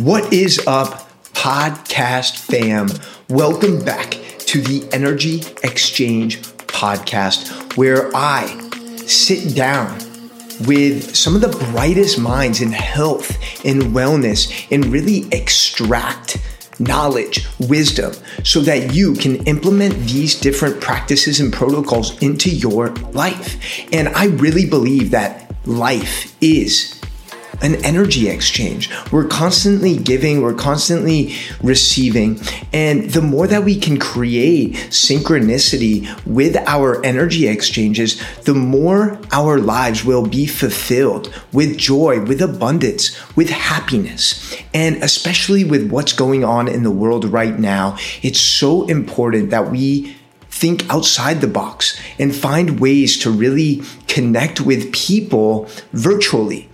What is up, podcast fam? Welcome back to the Energy Exchange Podcast, where I sit down with some of the brightest minds in health and wellness and really extract knowledge, wisdom, so that you can implement these different practices and protocols into your life. And I really believe that life is an energy exchange. We're constantly giving, we're constantly receiving. And the more that we can create synchronicity with our energy exchanges, the more our lives will be fulfilled with joy, with abundance, with happiness. And especially with what's going on in the world right now, it's so important that we think outside the box and find ways to really connect with people virtually.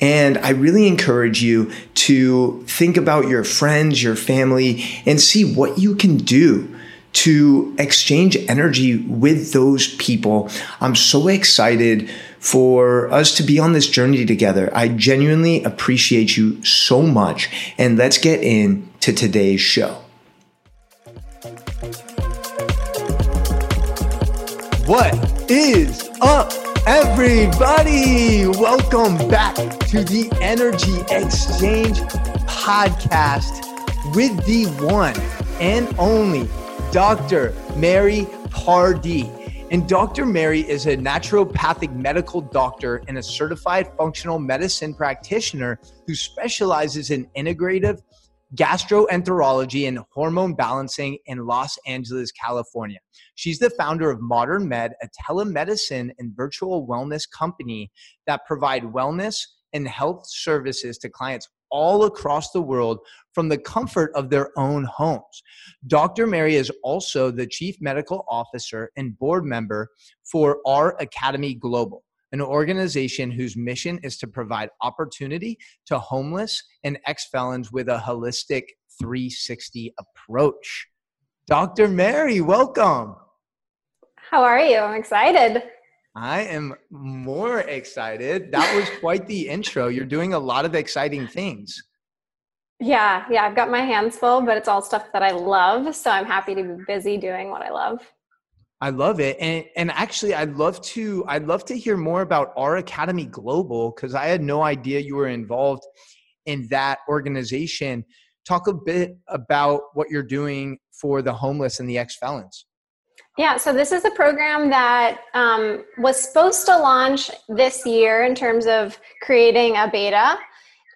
And I really encourage you to think about your friends, your family, and see what you can do to exchange energy with those people. I'm so excited for us to be on this journey together. I genuinely appreciate you so much. And let's get into today's show. What is up, everybody? Welcome back to the Energy Exchange Podcast with the one and only Dr. Mary Pardee. And Dr. Mary is a naturopathic medical doctor and a certified functional medicine practitioner who specializes in integrative gastroenterology and hormone balancing in Los Angeles, California. She's the founder of Modern Med, a telemedicine and virtual wellness company that provide wellness and health services to clients all across the world from the comfort of their own homes. Dr. Mary is also the chief medical officer and board member for R Academy Global, an organization whose mission is to provide opportunity to homeless and ex-felons with a holistic 360 approach. Dr. Mary, welcome. How are you? I'm excited. I am more excited. That was quite the intro. You're doing a lot of exciting things. Yeah. I've got my hands full, but it's all stuff that I love. So I'm happy to be busy doing what I love. I love it. And actually, I'd love to hear more about R Academy Global, because I had no idea you were involved in that organization. Talk a bit about what you're doing for the homeless and the ex-felons. Yeah, so this is a program that was supposed to launch this year in terms of creating a beta.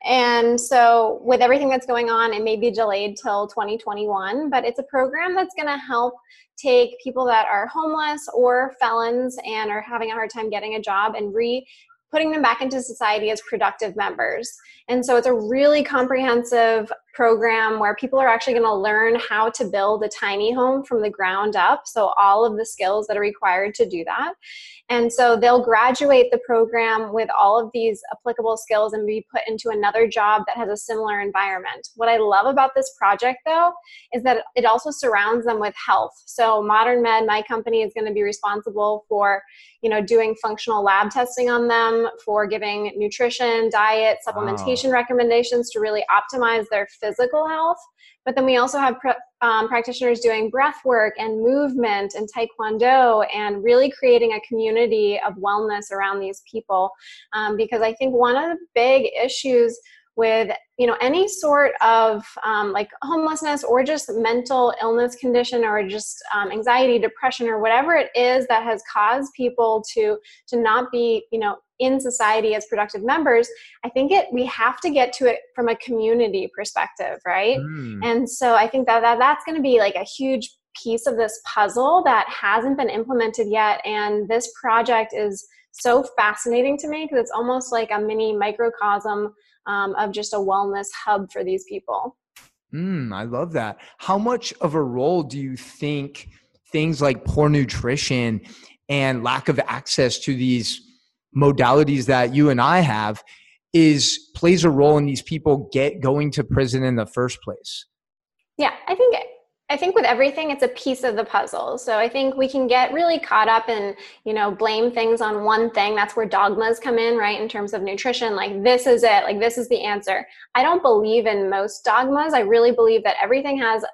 And so with everything that's going on, it may be delayed till 2021, but it's a program that's going to help take people that are homeless or felons and are having a hard time getting a job and putting them back into society as productive members. And so it's a really comprehensive program where people are actually going to learn how to build a tiny home from the ground up. So all of the skills that are required to do that. And so they'll graduate the program with all of these applicable skills and be put into another job that has a similar environment. What I love about this project, though, is that it also surrounds them with health. So Modern Med, my company, is going to be responsible for, doing functional lab testing on them, for giving nutrition, diet, supplementation recommendations to really optimize their physical health. But then we also have practitioners doing breath work and movement and taekwondo and really creating a community of wellness around these people. Because I think one of the big issues with any sort of like homelessness or just mental illness condition or just anxiety, depression, or whatever it is that has caused people to not be in society as productive members, I think we have to get to it from a community perspective, right? And so I think that's going to be like a huge piece of this puzzle that hasn't been implemented yet, and this project is so fascinating to me because it's almost like a mini microcosm of just a wellness hub for these people. I love that. How much of a role do you think things like poor nutrition and lack of access to these modalities that you and I have plays a role in these people going to prison in the first place? Yeah, I think I think with everything, it's a piece of the puzzle. So I think we can get really caught up and, you know, blame things on one thing. That's where dogmas come in, right? In terms of nutrition, like this is it, like this is the answer. I don't believe in most dogmas. I really believe that everything has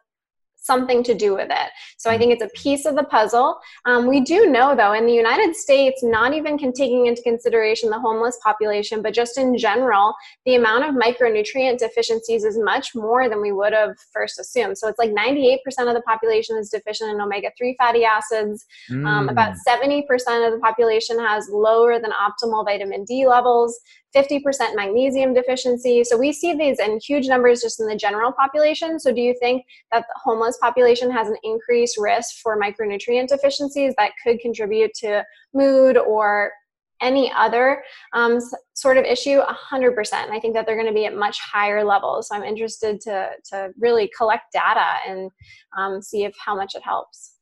something to do with it. So I think it's a piece of the puzzle. We do know though, in the United States, not even taking into consideration the homeless population, but just in general, the amount of micronutrient deficiencies is much more than we would have first assumed. So it's like 98% of the population is deficient in omega-3 fatty acids. About 70% of the population has lower than optimal vitamin D levels, 50% magnesium deficiency. So we see these in huge numbers just in the general population. So do you think that the homeless population has an increased risk for micronutrient deficiencies that could contribute to mood or any other sort of issue? 100%. And I think that they're going to be at much higher levels. So I'm interested to really collect data and see if how much it helps.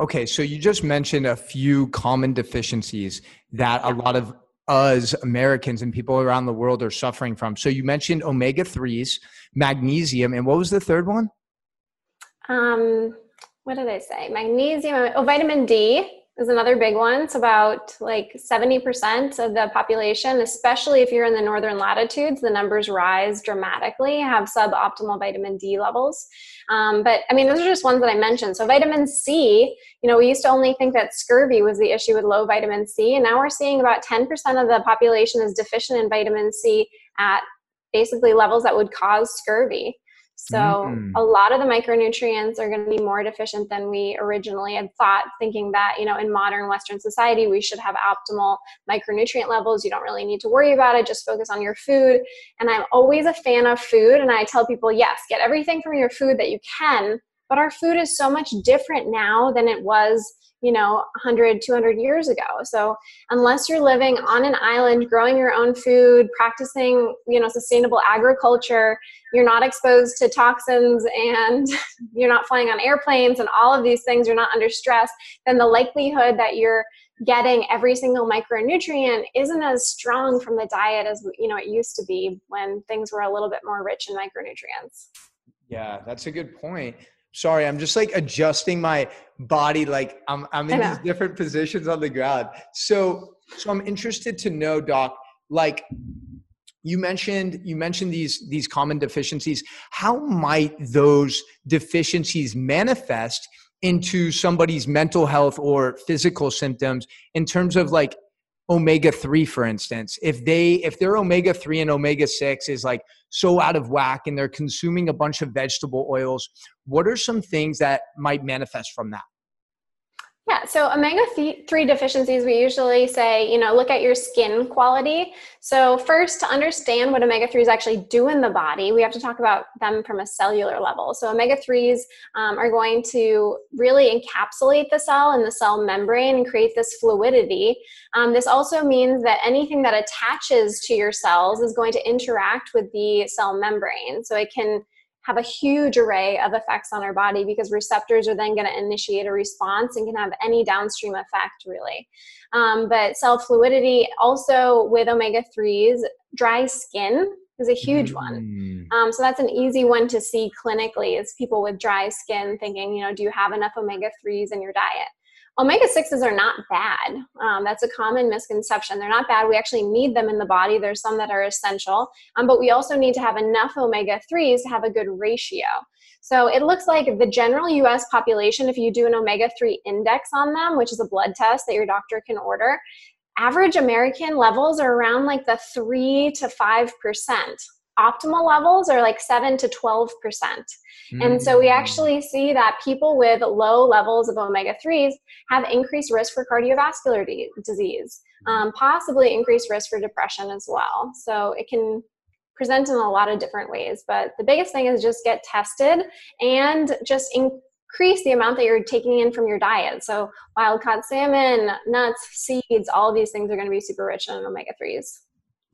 Okay. So you just mentioned a few common deficiencies that a lot of us Americans and people around the world are suffering from. So you mentioned omega-3s, magnesium, and what was the third one? What did I say? Magnesium. Oh, vitamin D is another big one. It's about like 70% of the population, especially if you're in the northern latitudes, the numbers rise dramatically, have suboptimal vitamin D levels. But I mean, those are just ones that I mentioned. So vitamin C, you know, we used to only think that scurvy was the issue with low vitamin C. And now we're seeing about 10% of the population is deficient in vitamin C at basically levels that would cause scurvy. So a lot of the micronutrients are going to be more deficient than we originally had thought, thinking that, you know, in modern Western society, we should have optimal micronutrient levels. You don't really need to worry about it. Just focus on your food. And I'm always a fan of food. And I tell people, yes, get everything from your food that you can. But our food is so much different now than it was, you know, 100, 200 years ago. So unless you're living on an island, growing your own food, practicing, you know, sustainable agriculture, you're not exposed to toxins and you're not flying on airplanes and all of these things, you're not under stress, then the likelihood that you're getting every single micronutrient isn't as strong from the diet as, you know, it used to be when things were a little bit more rich in micronutrients. Yeah, that's a good point. Sorry, I'm just like adjusting my body. Like I'm in these different positions on the ground. So I'm interested to know, Doc, like you mentioned these common deficiencies. How might those deficiencies manifest into somebody's mental health or physical symptoms in terms of like omega-3, for instance? If their omega-3 and omega-6 is like so out of whack and they're consuming a bunch of vegetable oils, what are some things that might manifest from that? Yeah, so omega-3 deficiencies, we usually say, you know, look at your skin quality. So first, to understand what omega-3s actually do in the body, we have to talk about them from a cellular level. So omega-3s are going to really encapsulate the cell and the cell membrane and create this fluidity. This also means that anything that attaches to your cells is going to interact with the cell membrane. So it can have a huge array of effects on our body because receptors are then going to initiate a response and can have any downstream effect, really. But cell fluidity, also with omega-3s, dry skin is a huge one. So that's an easy one to see clinically is people with dry skin thinking, you know, do you have enough omega-3s in your diet? Omega-6s are not bad. That's a common misconception. They're not bad. We actually need them in the body. There's some that are essential, but we also need to have enough omega-3s to have a good ratio. So it looks like the general U.S. population, if you do an omega-3 index on them, which is a blood test that your doctor can order, average American levels are around like the 3 to 5%. Optimal levels are like 7 to 12%. And so we actually see that people with low levels of omega-3s have increased risk for cardiovascular disease, possibly increased risk for depression as well. So it can present in a lot of different ways. But the biggest thing is just get tested and just increase the amount that you're taking in from your diet. So wild-caught salmon, nuts, seeds, all of these things are going to be super rich in omega-3s.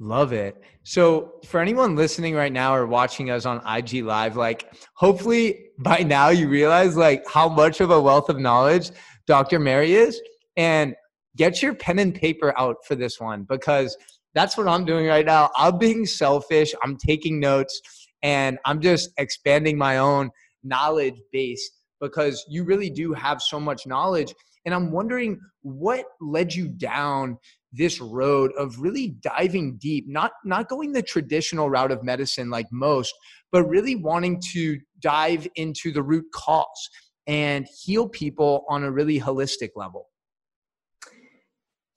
Love it. So for anyone listening right now or watching us on IG Live, like hopefully by now you realize like how much of a wealth of knowledge Dr. Mary is, and get your pen and paper out for this one, because that's what I'm doing right now. I'm being selfish. I'm taking notes and I'm just expanding my own knowledge base because you really do have so much knowledge. And I'm wondering what led you down this road of really diving deep, not going the traditional route of medicine like most, but really wanting to dive into the root cause and heal people on a really holistic level.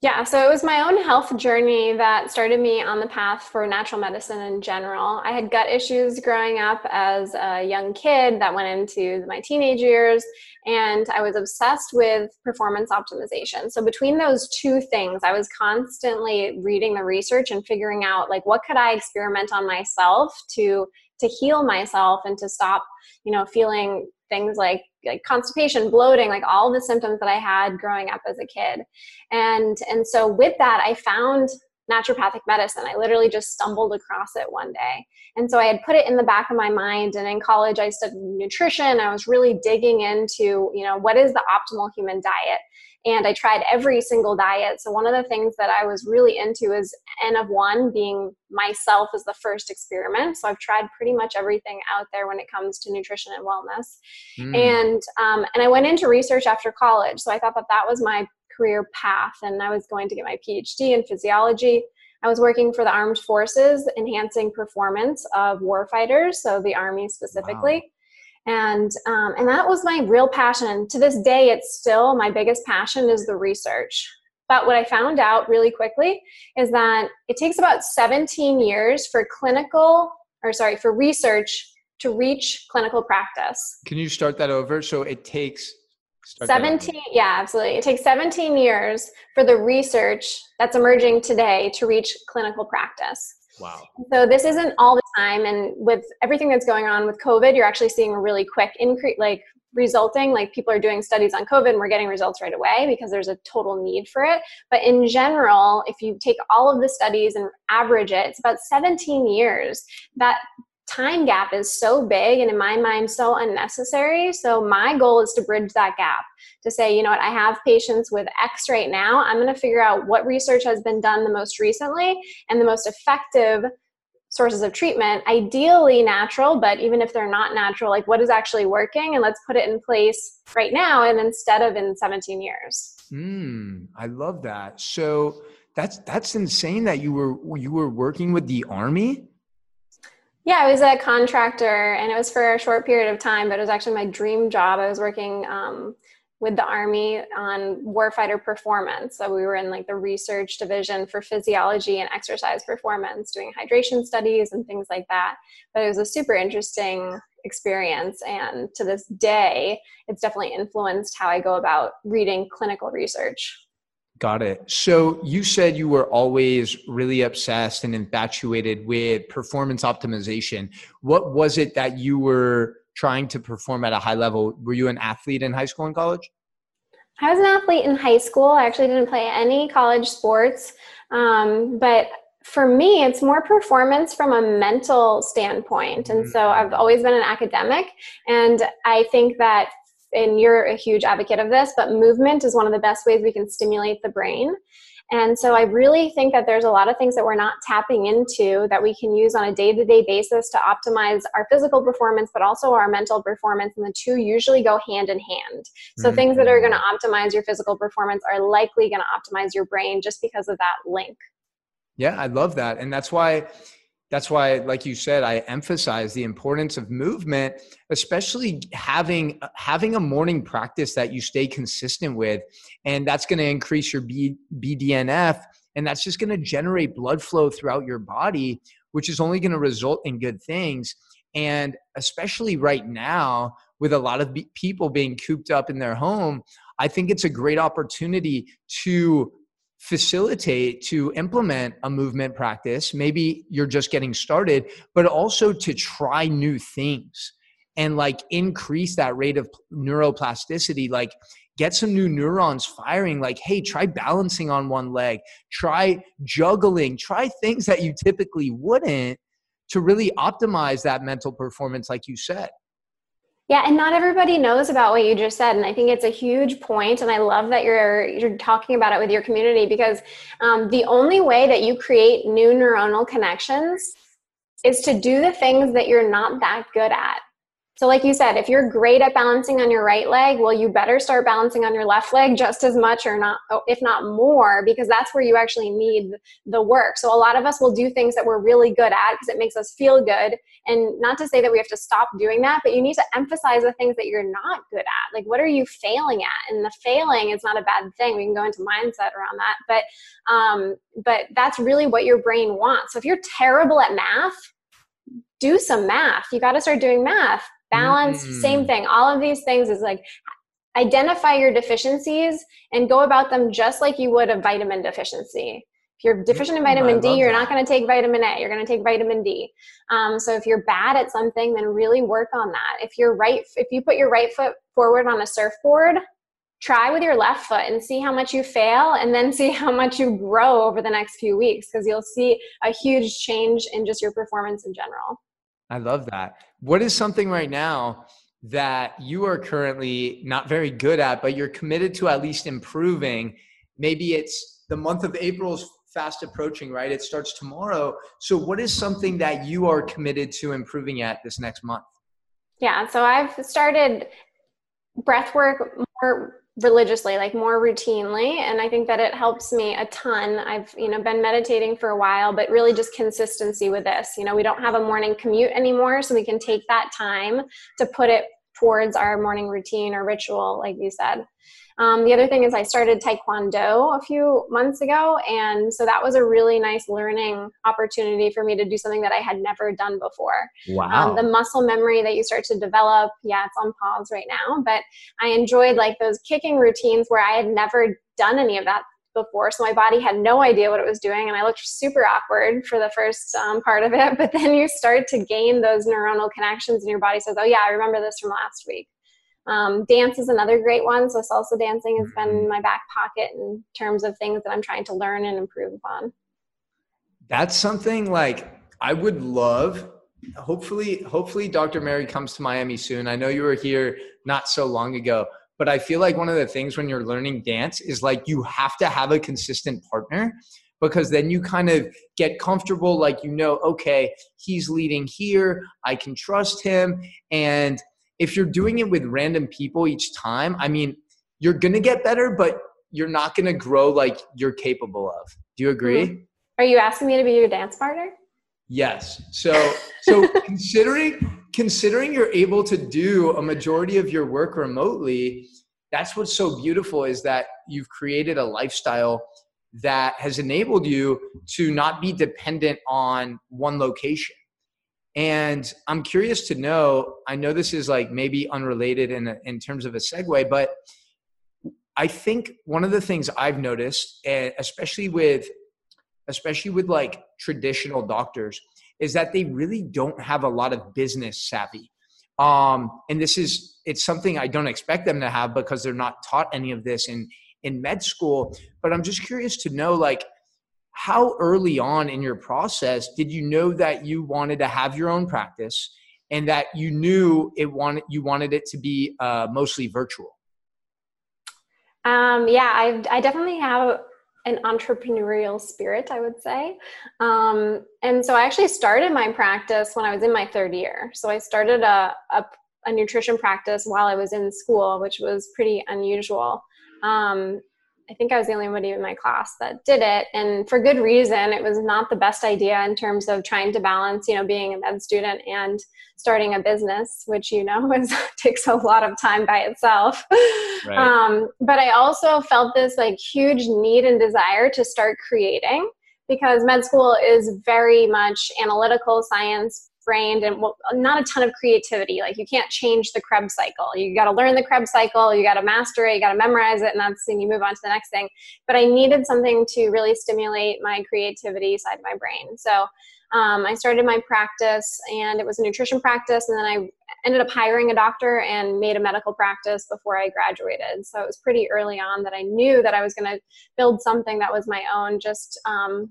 Yeah, so it was my own health journey that started me on the path for natural medicine in general. I had gut issues growing up as a young kid that went into my teenage years, and I was obsessed with performance optimization. So between those two things, I was constantly reading the research and figuring out, like, what could I experiment on myself to heal myself and to stop, you know, feeling things like constipation, bloating, like all the symptoms that I had growing up as a kid. And so with that, I found naturopathic medicine. I literally just stumbled across it one day. And so I had put it in the back of my mind. And in college, I studied nutrition. I was really digging into, you know, what is the optimal human diet? And I tried every single diet. So one of the things that I was really into is N of 1 being myself as the first experiment. So I've tried pretty much everything out there when it comes to nutrition and wellness. And I went into research after college. So I thought that that was my career path. And I was going to get my PhD in physiology. I was working for the armed forces, enhancing performance of warfighters. So the Army specifically. Wow. And that was my real passion. To this day, it's still my biggest passion is the research. But what I found out really quickly is that it takes about 17 years for research to reach clinical practice. Can you start that over? So it takes 17. Yeah, absolutely. It takes 17 years for the research that's emerging today to reach clinical practice. Wow. So this isn't all the time. And with everything that's going on with COVID, you're actually seeing a really quick increase, like people are doing studies on COVID and we're getting results right away because there's a total need for it. But in general, if you take all of the studies and average it, it's about 17 years. That time gap is so big and in my mind, so unnecessary. So my goal is to bridge that gap to say, you know what, I have patients with X right now. I'm going to figure out what research has been done the most recently and the most effective sources of treatment, ideally natural, but even if they're not natural, like what is actually working, and let's put it in place right now and instead of in 17 years. I love that. So that's insane that you were working with the Army. Yeah, I was a contractor and it was for a short period of time, but it was actually my dream job. I was working with the Army on warfighter performance. So we were in like the research division for physiology and exercise performance, doing hydration studies and things like that. But it was a super interesting experience. And to this day, it's definitely influenced how I go about reading clinical research. Got it. So you said you were always really obsessed and infatuated with performance optimization. What was it that you were trying to perform at a high level? Were you an athlete in high school and college? I was an athlete in high school. I actually didn't play any college sports. But for me, it's more performance from a mental standpoint. And so I've always been an academic. And I think that, and you're a huge advocate of this, but movement is one of the best ways we can stimulate the brain. And so I really think that there's a lot of things that we're not tapping into that we can use on a day-to-day basis to optimize our physical performance, but also our mental performance. And the two usually go hand in hand. So things that are going to optimize your physical performance are likely going to optimize your brain just because of that link. Yeah, I love that. And that's why, like you said, I emphasize the importance of movement, especially having a morning practice that you stay consistent with. And that's going to increase your BDNF. And that's just going to generate blood flow throughout your body, which is only going to result in good things. And especially right now, with a lot of people being cooped up in their home, I think it's a great opportunity to facilitate, to implement a movement practice. Maybe you're just getting started, but also to try new things and like increase that rate of neuroplasticity, like get some new neurons firing, like, hey, try balancing on one leg, try juggling, try things that you typically wouldn't to really optimize that mental performance, like you said. Yeah, and not everybody knows about what you just said, and I think it's a huge point, and I love that you're talking about it with your community, because the only way that you create new neuronal connections is to do the things that you're not that good at. So like you said, if you're great at balancing on your right leg, well, you better start balancing on your left leg just as much or not, if not more, because that's where you actually need the work. So a lot of us will do things that we're really good at because it makes us feel good. And not to say that we have to stop doing that, but you need to emphasize the things that you're not good at. Like, what are you failing at? And the failing is not a bad thing. We can go into mindset around that, but that's really what your brain wants. So if you're terrible at math, do some math. You got to start doing math. Balance, same thing. All of these things is like, identify your deficiencies and go about them just like you would a vitamin deficiency. If you're deficient in vitamin D, you're not going to take vitamin A. You're going to take vitamin D. So if you're bad at something, then really work on that. If you put your right foot forward on a surfboard, try with your left foot and see how much you fail, and then see how much you grow over the next few weeks, because you'll see a huge change in just your performance in general. I love that. What is something right now that you are currently not very good at, but you're committed to at least improving? Maybe it's the month of April is fast approaching, right? It starts tomorrow. So what is something that you are committed to improving at this next month? Yeah. So I've started breath work more religiously, like more routinely. And I think that it helps me a ton. I've, been meditating for a while, but really just consistency with this. We don't have a morning commute anymore, so we can take that time to put it towards our morning routine or ritual, like you said. The other thing is I started Taekwondo a few months ago. And so that was a really nice learning opportunity for me to do something that I had never done before. Wow. The muscle memory that you start to develop. Yeah, it's on pause right now, but I enjoyed like those kicking routines where I had never done any of that before. So my body had no idea what it was doing. And I looked super awkward for the first part of it, but then you start to gain those neuronal connections and your body says, oh yeah, I remember this from last week. Dance is another great one. So salsa dancing has been in my back pocket in terms of things that I'm trying to learn and improve upon. That's something like I would love. Hopefully Dr. Mary comes to Miami soon. I know you were here not so long ago, but I feel like one of the things when you're learning dance is like you have to have a consistent partner, because then you kind of get comfortable. Like, okay, he's leading here. I can trust him. And if you're doing it with random people each time, I mean, you're going to get better, but you're not going to grow like you're capable of. Do you agree? Mm-hmm. Are you asking me to be your dance partner? Yes. So considering you're able to do a majority of your work remotely, that's what's so beautiful, is that you've created a lifestyle that has enabled you to not be dependent on one location. And I'm curious to know, I know this is like maybe unrelated in terms of a segue, but I think one of the things I've noticed, and especially with like traditional doctors, is that they really don't have a lot of business savvy. And it's something I don't expect them to have, because they're not taught any of this in med school. But I'm just curious to know, like, how early on in your process did you know that you wanted to have your own practice, and that you knew you wanted it to be mostly virtual? Yeah, I definitely have an entrepreneurial spirit, I would say. And so I actually started my practice when I was in my third year. So I started a nutrition practice while I was in school, which was pretty unusual. I think I was the only one in my class that did it. And for good reason. It was not the best idea in terms of trying to balance, being a med student and starting a business, which, takes a lot of time by itself. Right. But I also felt this like huge need and desire to start creating, because med school is very much analytical science brained and not a ton of creativity. Like, you can't change the Krebs cycle. You got to learn the Krebs cycle. You got to master it. You got to memorize it. And you move on to the next thing. But I needed something to really stimulate my creativity side of my brain. So I started my practice, and it was a nutrition practice. And then I ended up hiring a doctor and made a medical practice before I graduated. So it was pretty early on that I knew that I was going to build something that was my own, just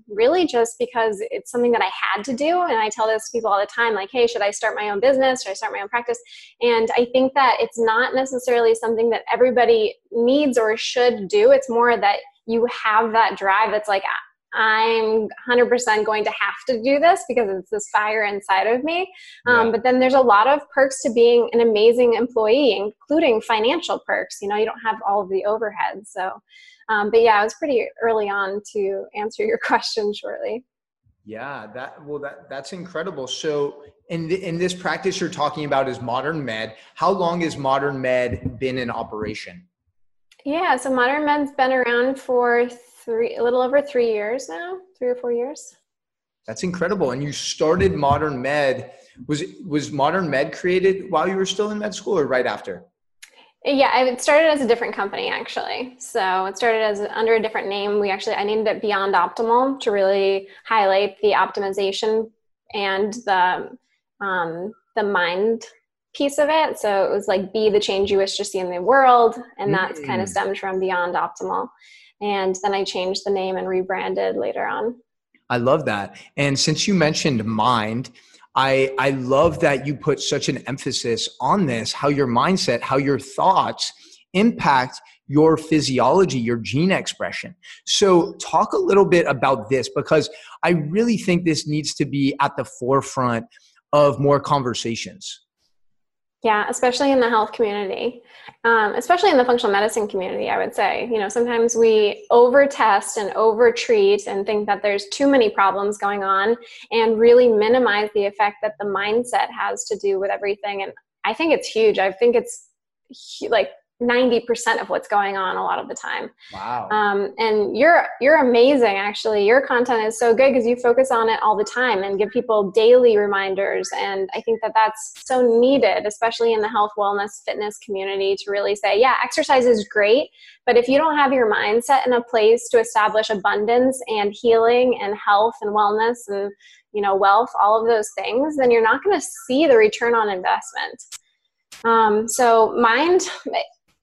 really just because it's something that I had to do. And I tell this to people all the time, like, hey, should I start my own business? Should I start my own practice? And I think that it's not necessarily something that everybody needs or should do. It's more that you have that drive that's like, I'm 100% going to have to do this because it's this fire inside of me. But then there's a lot of perks to being an amazing employee, including financial perks. You know, you don't have all of the overhead. So, but yeah, it was pretty early on to answer your question shortly. Yeah, that's incredible. So in this practice you're talking about is Modern Med. How long has Modern Med been in operation? Yeah, so Modern Med's been around for a little over three years now, 3 or 4 years. That's incredible. And you started Modern Med. Was Modern Med created while you were still in med school or right after? Yeah, it started as a different company actually. So it started as under a different name. I named it Beyond Optimal to really highlight the optimization and the mind piece of it. So it was like, be the change you wish to see in the world. And that's kind of stemmed from Beyond Optimal. And then I changed the name and rebranded later on. I love that. And since you mentioned mind, I love that you put such an emphasis on this, how your mindset, how your thoughts impact your physiology, your gene expression. So talk a little bit about this, because I really think this needs to be at the forefront of more conversations. Yeah, especially in the health community, especially in the functional medicine community, I would say. You know, sometimes we over-test and over-treat and think that there's too many problems going on and really minimize the effect that the mindset has to do with everything. And I think it's huge. I think it's like 90% of what's going on a lot of the time. Wow. And you're amazing, actually. Your content is so good because you focus on it all the time and give people daily reminders. And I think that that's so needed, especially in the health, wellness, fitness community, to really say, yeah, exercise is great, but if you don't have your mindset in a place to establish abundance and healing and health and wellness and, you know, wealth, all of those things, then you're not going to see the return on investment. So mind,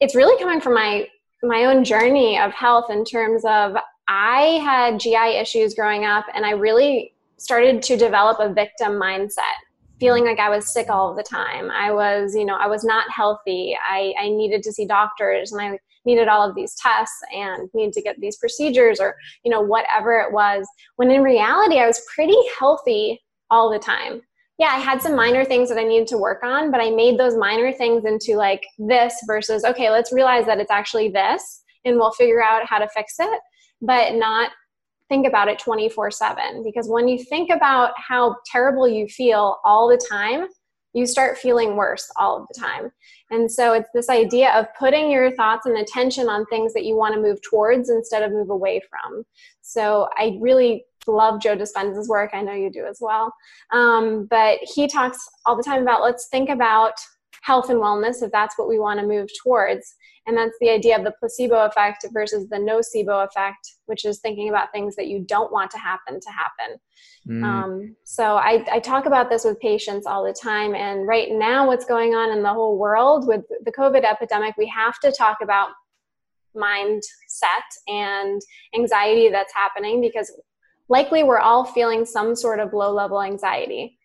it's really coming from my own journey of health in terms of I had GI issues growing up, and I really started to develop a victim mindset, feeling like I was sick all the time. I was not healthy. I needed to see doctors, and I needed all of these tests and needed to get these procedures or, you know, whatever it was, when in reality, I was pretty healthy all the time. Yeah, I had some minor things that I needed to work on, but I made those minor things into like this versus, okay, let's realize that it's actually this and we'll figure out how to fix it, but not think about it 24/7. Because when you think about how terrible you feel all the time, you start feeling worse all of the time. And so it's this idea of putting your thoughts and attention on things that you want to move towards instead of move away from. So I really love Joe Dispenza's work. I know you do as well. But he talks all the time about, let's think about health and wellness if that's what we want to move towards. And that's the idea of the placebo effect versus the nocebo effect, which is thinking about things that you don't want to happen to happen. So I talk about this with patients all the time. And right now what's going on in the whole world with the COVID epidemic, we have to talk about mindset and anxiety that's happening, because likely we're all feeling some sort of low-level anxiety.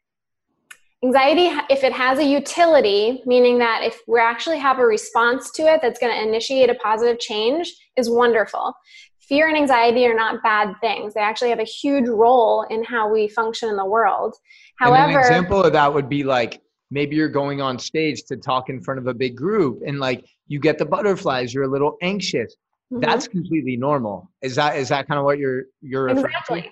Anxiety, if it has a utility, meaning that if we actually have a response to it that's going to initiate a positive change, is wonderful. Fear and anxiety are not bad things. They actually have a huge role in how we function in the world. However, an example of that would be like, maybe you're going on stage to talk in front of a big group and like you get the butterflies, you're a little anxious. That's completely normal. Is that kind of what you're referring to? Okay.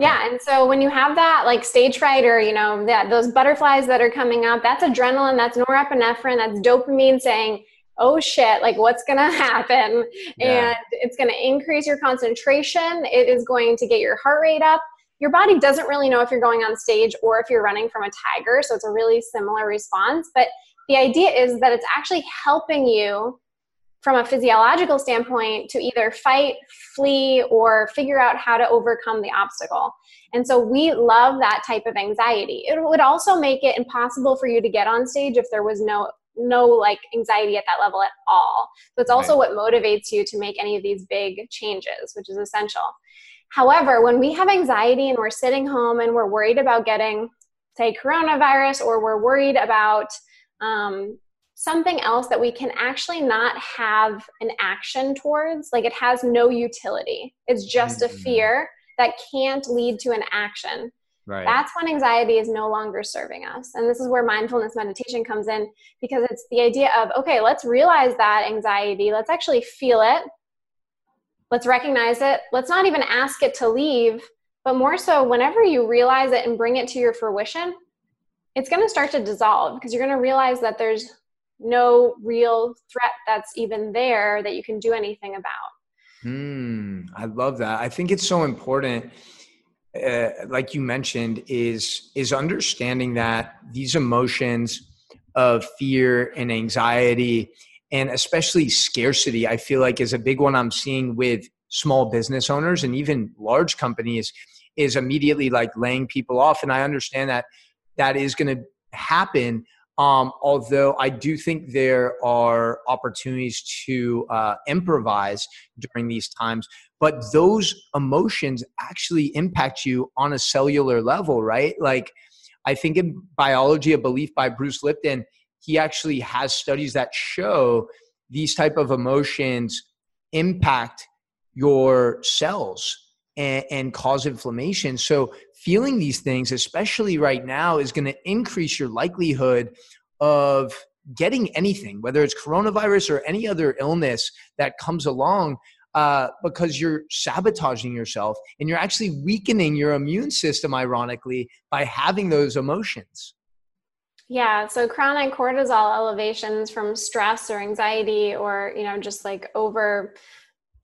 Yeah. And so when you have that like stage fright or, you know, that those butterflies that are coming up, that's adrenaline, that's norepinephrine, that's dopamine saying, oh shit, like what's going to happen? Yeah. And it's going to increase your concentration. It is going to get your heart rate up. Your body doesn't really know if you're going on stage or if you're running from a tiger. So it's a really similar response. But the idea is that it's actually helping you from a physiological standpoint to either fight, flee, or figure out how to overcome the obstacle. And so we love that type of anxiety. It would also make it impossible for you to get on stage if there was no like anxiety at that level at all. So it's also what motivates you to make any of these big changes, which is essential. However, when we have anxiety and we're sitting home and we're worried about getting, say, coronavirus, or we're worried about something else that we can actually not have an action towards, like it has no utility. It's just a fear that can't lead to an action. Right. That's when anxiety is no longer serving us. And this is where mindfulness meditation comes in, because it's the idea of, okay, let's realize that anxiety. Let's actually feel it. Let's recognize it. Let's not even ask it to leave, but more so whenever you realize it and bring it to your fruition, it's going to start to dissolve, because you're going to realize that there's no real threat that's even there that you can do anything about. I love that. I think it's so important. Like you mentioned, is understanding that these emotions of fear and anxiety, and especially scarcity, I feel like is a big one I'm seeing with small business owners and even large companies, is immediately like laying people off. And I understand that that is going to happen. Although I do think there are opportunities to improvise during these times, but those emotions actually impact you on a cellular level, right? Like I think in Biology of Belief by Bruce Lipton, he actually has studies that show these type of emotions impact your cells and cause inflammation. So feeling these things, especially right now, is going to increase your likelihood of getting anything, whether it's coronavirus or any other illness that comes along, because you're sabotaging yourself and you're actually weakening your immune system, ironically, by having those emotions. Yeah. So chronic cortisol elevations from stress or anxiety, or, you know, just like over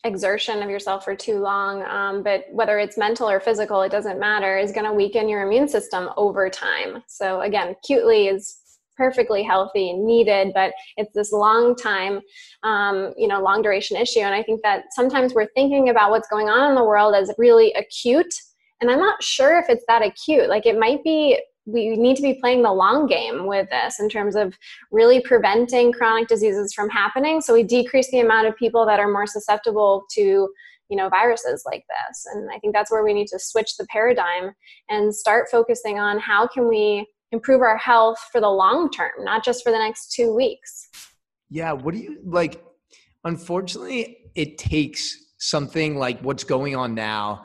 exertion of yourself for too long, but whether it's mental or physical, it doesn't matter, is going to weaken your immune system over time. So again, acutely is perfectly healthy and needed, but it's this long time, long duration issue. And I think that sometimes we're thinking about what's going on in the world as really acute, and I'm not sure if it's that acute. Like it might be, we need to be playing the long game with this in terms of really preventing chronic diseases from happening. So we decrease the amount of people that are more susceptible to, you know, viruses like this. And I think that's where we need to switch the paradigm and start focusing on how can we improve our health for the long term, not just for the next 2 weeks. Yeah. What do you like? Unfortunately, it takes something like what's going on now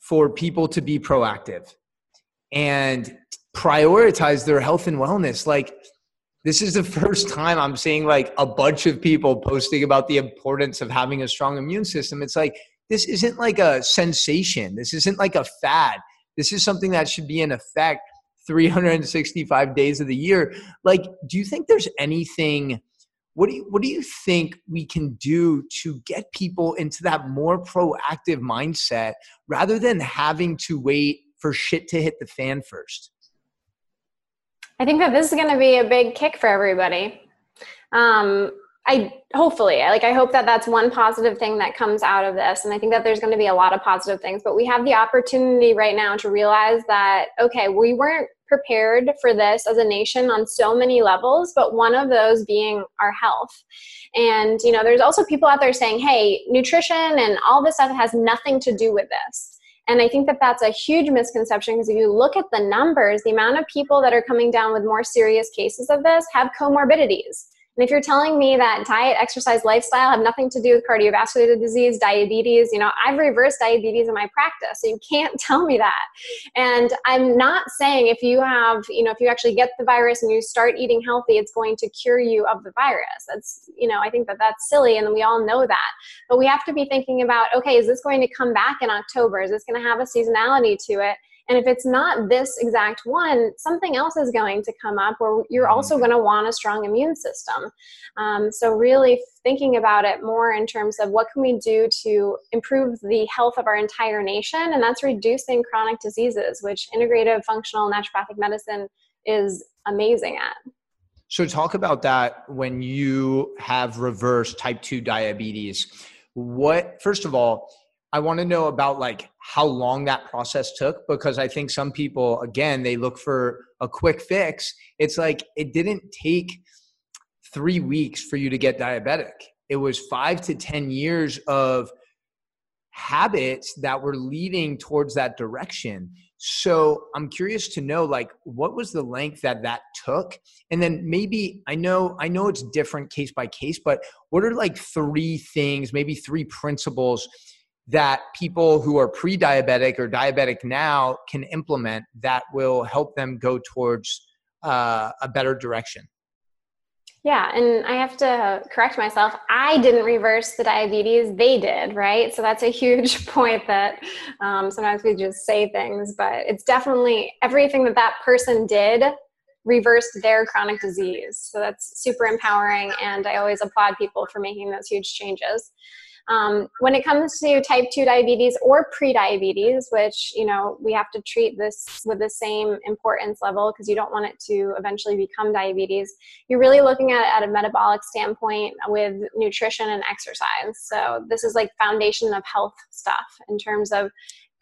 for people to be proactive and prioritize their health and wellness. Like this is the first time I'm seeing like a bunch of people posting about the importance of having a strong immune system. It's like, this isn't like a sensation. This isn't like a fad. This is something that should be in effect 365 days of the year. Like, do you think there's anything, what do you think we can do to get people into that more proactive mindset rather than having to wait for shit to hit the fan first? I think that this is going to be a big kick for everybody. I hope that that's one positive thing that comes out of this. And I think that there's going to be a lot of positive things, but we have the opportunity right now to realize that, okay, we weren't prepared for this as a nation on so many levels, but one of those being our health. And, you know, there's also people out there saying, hey, nutrition and all this stuff has nothing to do with this. And I think that that's a huge misconception, because if you look at the numbers, the amount of people that are coming down with more serious cases of this have comorbidities. And if you're telling me that diet, exercise, lifestyle have nothing to do with cardiovascular disease, diabetes, you know, I've reversed diabetes in my practice, so you can't tell me that. And I'm not saying if you have, you know, if you actually get the virus and you start eating healthy, it's going to cure you of the virus. That's, you know, I think that that's silly, and we all know that. But we have to be thinking about, okay, is this going to come back in October? Is this going to have a seasonality to it? And if it's not this exact one, something else is going to come up where you're also going to want a strong immune system. So really thinking about it more in terms of what can we do to improve the health of our entire nation, and that's reducing chronic diseases, which integrative, functional, naturopathic medicine is amazing at. So talk about that when you have reversed type 2 diabetes. First of all, I want to know about like how long that process took, because I think some people, again, they look for a quick fix. It's like, it didn't take 3 weeks for you to get diabetic. It was 5 to 10 years of habits that were leading towards that direction. So I'm curious to know, like, what was the length that took? And then maybe, I know it's different case by case, but what are like three things, maybe three principles that people who are pre-diabetic or diabetic now can implement that will help them go towards a better direction. Yeah. And I have to correct myself. I didn't reverse the diabetes. They did, right? So that's a huge point that sometimes we just say things, but it's definitely everything that that person did reversed their chronic disease. So that's super empowering. And I always applaud people for making those huge changes. When it comes to type 2 diabetes or pre-diabetes, which, you know, we have to treat this with the same importance level because you don't want it to eventually become diabetes, you're really looking at it at a metabolic standpoint with nutrition and exercise. So this is like foundation of health stuff in terms of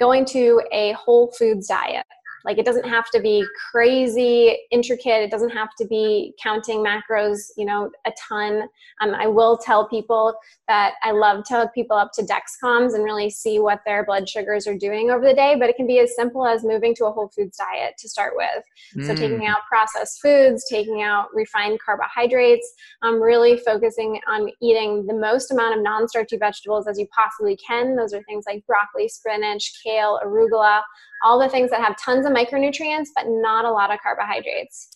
going to a whole foods diet. Like it doesn't have to be crazy intricate. It doesn't have to be counting macros, you know, a ton. I will tell people that I love to hook people up to Dexcoms and really see what their blood sugars are doing over the day, but it can be as simple as moving to a whole foods diet to start with. So taking out processed foods, taking out refined carbohydrates, really focusing on eating the most amount of non-starchy vegetables as you possibly can. Those are things like broccoli, spinach, kale, arugula, all the things that have tons of micronutrients, but not a lot of carbohydrates.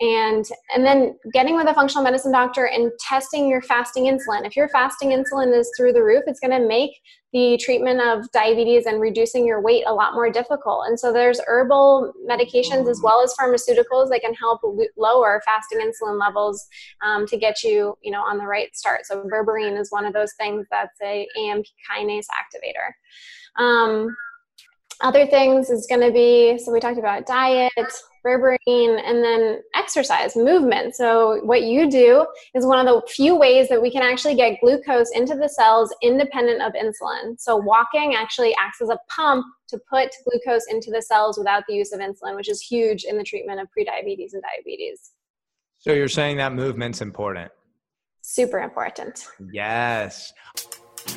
And then getting with a functional medicine doctor and testing your fasting insulin. If your fasting insulin is through the roof, it's going to make the treatment of diabetes and reducing your weight a lot more difficult. And so there's herbal medications as well as pharmaceuticals that can help lower fasting insulin levels to get you, you know, on the right start. So berberine is one of those things that's a AMP kinase activator. Other things is going to be, so we talked about diet, berberine, and then exercise, movement. So what you do is one of the few ways that we can actually get glucose into the cells independent of insulin. So walking actually acts as a pump to put glucose into the cells without the use of insulin, which is huge in the treatment of prediabetes and diabetes. So you're saying that movement's important? Super important. Yes.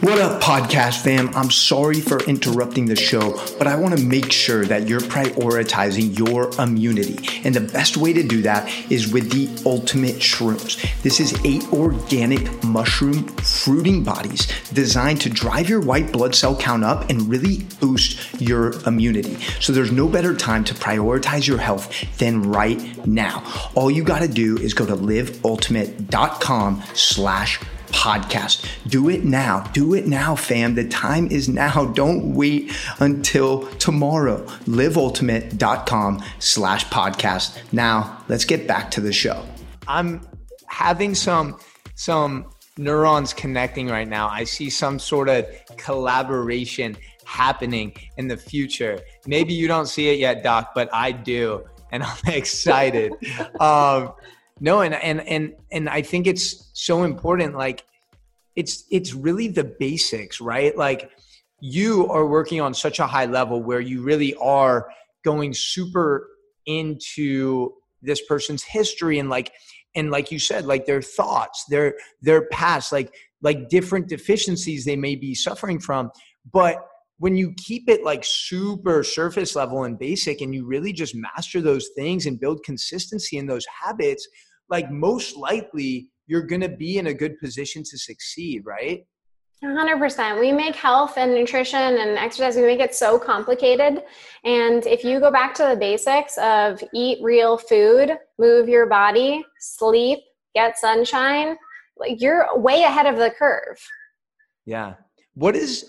What up, podcast fam? I'm sorry for interrupting the show, but I want to make sure that you're prioritizing your immunity. And the best way to do that is with the Ultimate Shrooms. This is 8 organic mushroom fruiting bodies designed to drive your white blood cell count up and really boost your immunity. So there's no better time to prioritize your health than right now. All you got to do is go to liveultimate.com/podcast. Do it now. Do it now, fam. The time is now. Don't wait until tomorrow. liveultimate.com/podcast. Now let's get back to the show. I'm having some neurons connecting right now. I see some sort of collaboration happening in the future. Maybe you don't see it yet, Doc, but I do. And I'm excited. No, and I think it's so important. Like it's really the basics, right? Like you are working on such a high level where you really are going super into this person's history and like you said, like their thoughts, their past, like different deficiencies they may be suffering from. But when you keep it like super surface level and basic, and you really just master those things and build consistency in those habits, like most likely you're going to be in a good position to succeed, right? 100%. We make health and nutrition and exercise, we make it so complicated. And if you go back to the basics of eat real food, move your body, sleep, get sunshine, like you're way ahead of the curve. Yeah. What is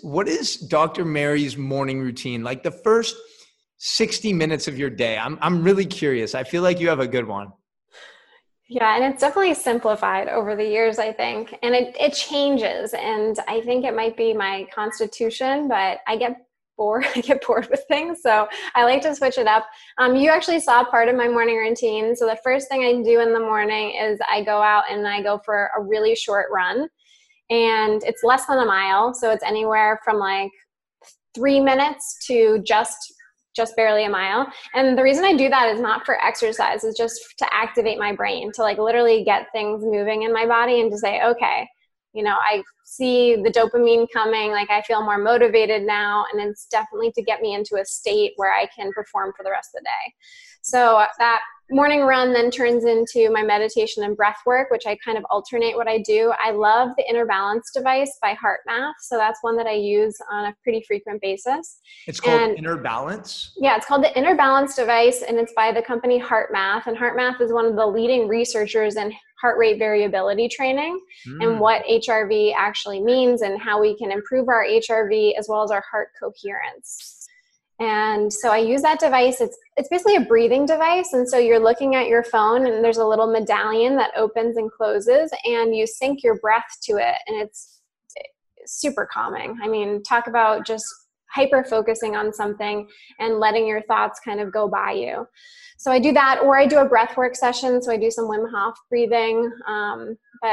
Dr. Mary's morning routine? Like the first 60 minutes of your day? I'm really curious. I feel like you have a good one. Yeah, and it's definitely simplified over the years, I think. And it changes. And I think it might be my constitution, but I get bored with things. So I like to switch it up. You actually saw part of my morning routine. So the first thing I do in the morning is I go out and I go for a really short run. And it's less than a mile, so it's anywhere from like 3 minutes to just barely a mile. And the reason I do that is not for exercise, it's just to activate my brain, to like literally get things moving in my body and to say, okay, you know, I see the dopamine coming, like I feel more motivated now, and it's definitely to get me into a state where I can perform for the rest of the day. So that morning run then turns into my meditation and breath work, which I kind of alternate what I do. I love the Inner Balance device by HeartMath. So that's one that I use on a pretty frequent basis. It's called Inner Balance? Yeah, it's called the Inner Balance device, and it's by the company HeartMath. And HeartMath is one of the leading researchers in heart rate variability training and what HRV actually means and how we can improve our HRV as well as our heart coherence. And so I use that device. It's basically a breathing device. And so you're looking at your phone and there's a little medallion that opens and closes and you sync your breath to it. And it's super calming. I mean, talk about just hyper-focusing on something and letting your thoughts kind of go by you. So I do that, or I do a breath work session. So I do some Wim Hof breathing, but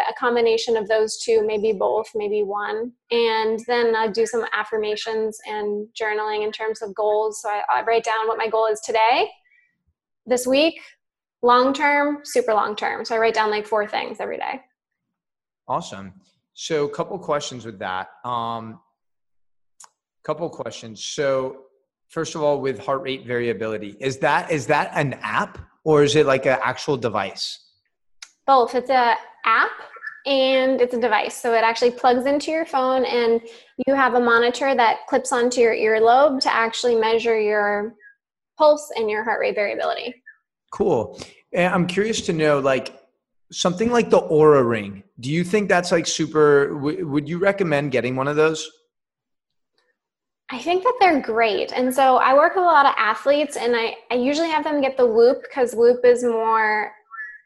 a combination of those two, maybe both, maybe one. And then I do some affirmations and journaling in terms of goals. So I write down what my goal is today, this week, long-term, super long-term. So I write down like 4 things every day. Awesome. So a couple questions with that. So first of all, with heart rate variability, is that an app or is it like an actual device? Both. It's an app and it's a device. So it actually plugs into your phone and you have a monitor that clips onto your earlobe to actually measure your pulse and your heart rate variability. Cool. And I'm curious to know, like, something like the Oura Ring, do you think that's like super, would you recommend getting one of those? I think that they're great. And so I work with a lot of athletes, and I usually have them get the Whoop because Whoop is more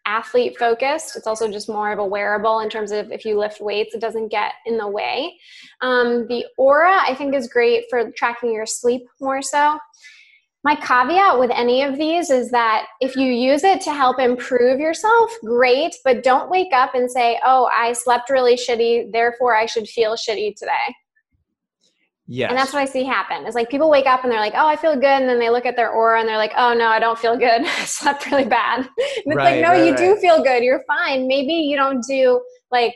athlete focused. It's also just more of a wearable in terms of if you lift weights, it doesn't get in the way. The Oura, I think, is great for tracking your sleep more so. My caveat with any of these is that if you use it to help improve yourself, great, but don't wake up and say, oh, I slept really shitty, therefore I should feel shitty today. Yes. And that's what I see happen. It's like people wake up and they're like, oh, I feel good. And then they look at their Oura and they're like, oh no, I don't feel good. I slept really bad. And it's right, like, no, right, you do feel good. You're fine. Maybe you don't do like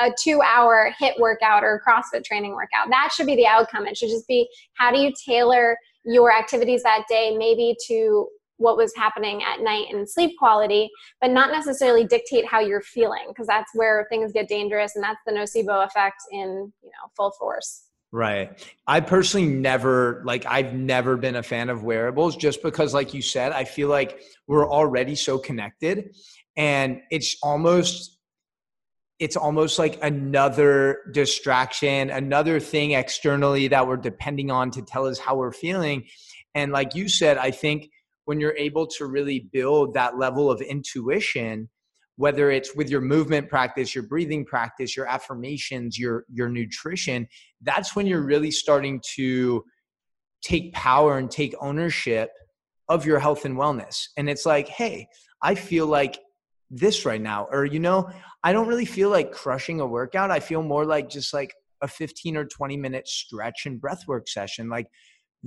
a 2-hour HIIT workout or CrossFit training workout. That should be the outcome. It should just be, how do you tailor your activities that day maybe to what was happening at night and sleep quality, but not necessarily dictate how you're feeling, because that's where things get dangerous, and that's the nocebo effect in, you know, full force. Right. I personally I've never been a fan of wearables, just because, like you said, I feel like we're already so connected, and it's almost like another distraction, another thing externally that we're depending on to tell us how we're feeling. And like you said, I think when you're able to really build that level of intuition, whether it's with your movement practice, your breathing practice, your affirmations, your nutrition, that's when you're really starting to take power and take ownership of your health and wellness. And it's like, hey, I feel like this right now, or, you know, I don't really feel like crushing a workout. I feel more like just like a 15 or 20 minute stretch and breath work session. Like,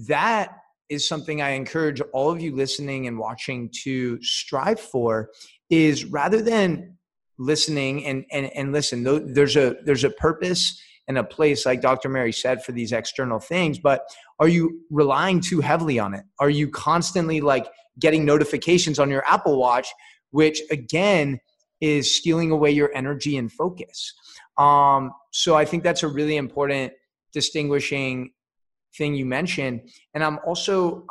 that is something I encourage all of you listening and watching to strive for, is rather than listening and listen, there's a purpose and a place, like Dr. Mary said, for these external things, but are you relying too heavily on it? Are you constantly like getting notifications on your Apple Watch, which again is stealing away your energy and focus? So I think that's a really important distinguishing thing you mentioned. And I'm also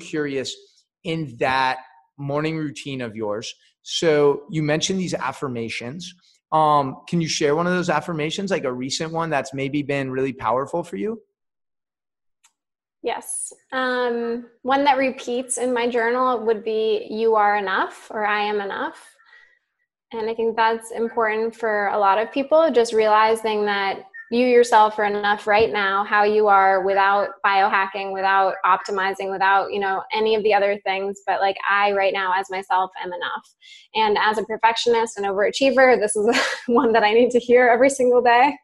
curious in that morning routine of yours. So you mentioned these affirmations. Can you share one of those affirmations, like a recent one that's maybe been really powerful for you? Yes. One that repeats in my journal would be, you are enough, or I am enough. And I think that's important for a lot of people, just realizing that you yourself are enough right now, how you are, without biohacking, without optimizing, without, you know, any of the other things. But like, I right now as myself am enough. And as a perfectionist and overachiever, this is one that I need to hear every single day,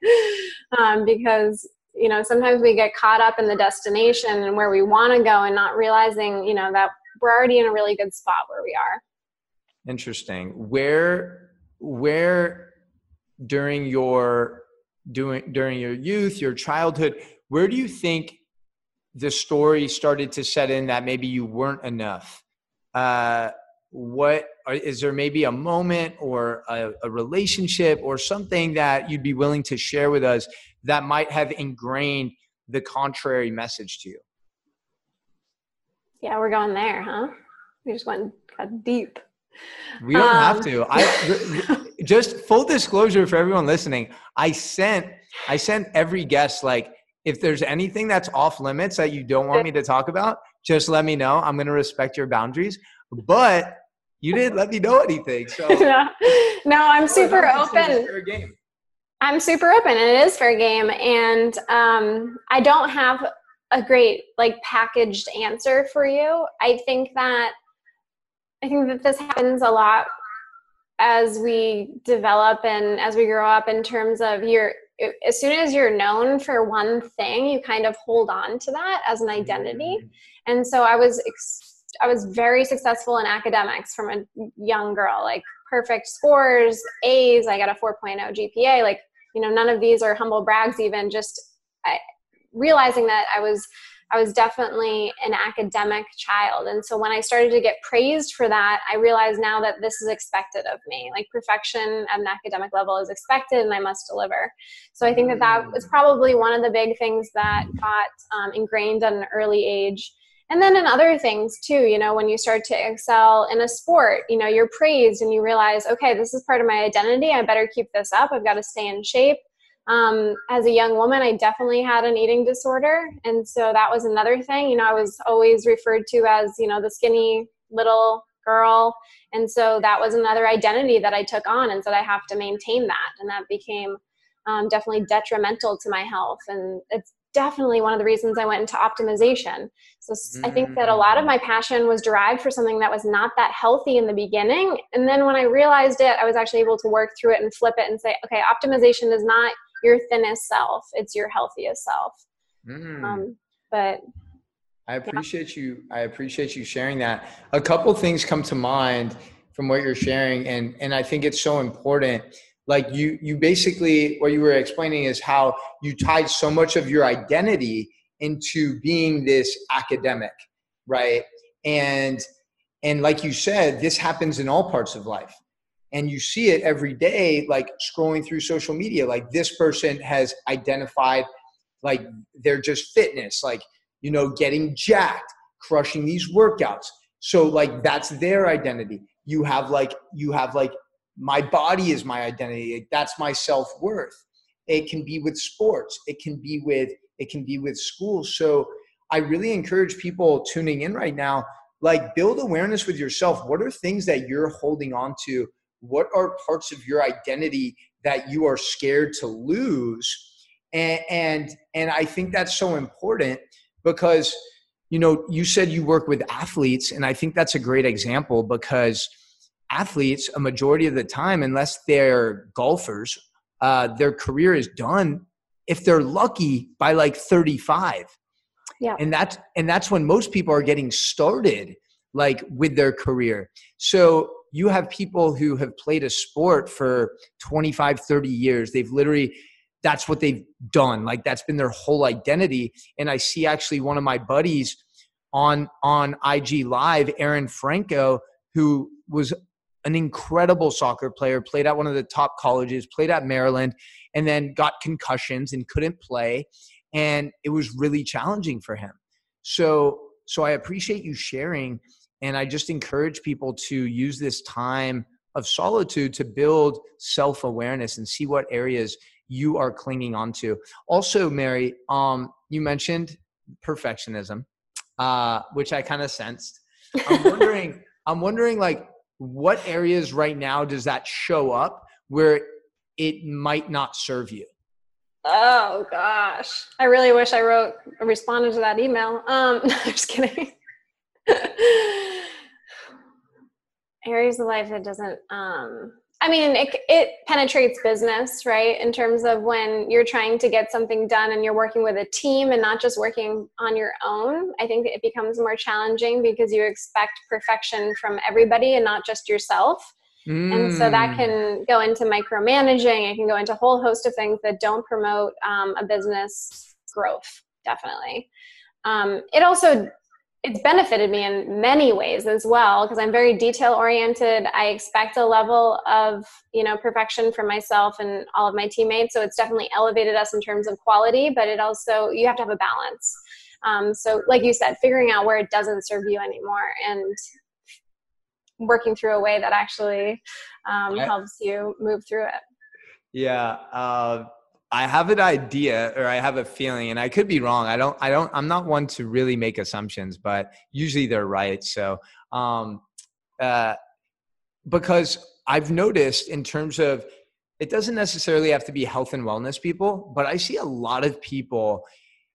because, you know, sometimes we get caught up in the destination and where we want to go and not realizing, you know, that we're already in a really good spot where we are. Interesting. Where during your youth, your childhood, where do you think the story started to set in that maybe you weren't enough? is there maybe a moment or a relationship or something that you'd be willing to share with us that might have ingrained the contrary message to you? Yeah, we're going there, huh? We just went deep. We don't have to. Just full disclosure for everyone listening. I sent every guest, like, if there's anything that's off limits that you don't want me to talk about, just let me know. I'm going to respect your boundaries. But you didn't let me know anything. So no, I'm super open. I'm super open, and it is fair game. And I don't have a great, like, packaged answer for you. I think that this happens a lot as we develop and as we grow up, in terms of as soon as you're known for one thing, you kind of hold on to that as an identity. And so I was very successful in academics from a young girl, like perfect scores, A's, I got a 4.0 GPA. Like, you know, none of these are humble brags, even just realizing that I was definitely an academic child. And so when I started to get praised for that, I realized now that this is expected of me. Like, perfection at an academic level is expected, and I must deliver. So I think that was probably one of the big things that got ingrained at an early age. And then in other things too, you know, when you start to excel in a sport, you know, you're praised and you realize, okay, this is part of my identity. I better keep this up. I've got to stay in shape. As a young woman, I definitely had an eating disorder. And so that was another thing. You know, I was always referred to as, you know, the skinny little girl. And so that was another identity that I took on and said, I have to maintain that. And that became definitely detrimental to my health. And it's definitely one of the reasons I went into optimization. So I think that a lot of my passion was derived for something that was not that healthy in the beginning. And then when I realized it, I was actually able to work through it and flip it and say, okay, optimization is not your thinnest self, it's your healthiest self. But I appreciate you. I appreciate you sharing that. A couple things come to mind from what you're sharing. And I think it's so important. Like, you basically, what you were explaining is how you tied so much of your identity into being this academic, right? And like you said, this happens in all parts of life. And you see it every day, like scrolling through social media, like this person has identified, like they're just fitness, like, you know, getting jacked, crushing these workouts. So like, that's their identity. You have like, my body is my identity. That's my self-worth. It can be with sports. It can be with school. So I really encourage people tuning in right now, like, build awareness with yourself. What are things that you're holding on to? What are parts of your identity that you are scared to lose? And I think that's so important because, you know, you said you work with athletes, and I think that's a great example because athletes, a majority of the time, unless they're golfers, their career is done, if they're lucky, by like 35. Yeah. And that's when most people are getting started, like, with their career. So you have people who have played a sport for 25, 30 years. They've literally, that's what they've done. Like, that's been their whole identity. And I see actually one of my buddies on IG Live, Aaron Franco, who was an incredible soccer player, played at one of the top colleges, played at Maryland, and then got concussions and couldn't play. And it was really challenging for him. So I appreciate you sharing. And I just encourage people to use this time of solitude to build self-awareness and see what areas you are clinging onto. Also, Mary, you mentioned perfectionism, which I kind of sensed. I'm wondering, like, what areas right now does that show up where it might not serve you? Oh gosh, I really wish I responded to that email. No, just kidding. Areas of life that doesn't, I mean, it penetrates business, right? In terms of when you're trying to get something done and you're working with a team and not just working on your own, I think it becomes more challenging because you expect perfection from everybody and not just yourself. And so that can go into micromanaging. It can go into a whole host of things that don't promote a business growth, definitely. It also it's benefited me in many ways as well, because I'm very detail oriented. I expect a level of, perfection from myself and all of my teammates. So it's definitely elevated us in terms of quality, but it also, you have to have a balance. So like you said, figuring out where it doesn't serve you anymore and working through a way that actually helps you move through it. Yeah. I have an idea, or I have a feeling, and I could be wrong. I'm not one to really make assumptions, but usually they're right. So, because I've noticed in terms of, it doesn't necessarily have to be health and wellness people, but I see a lot of people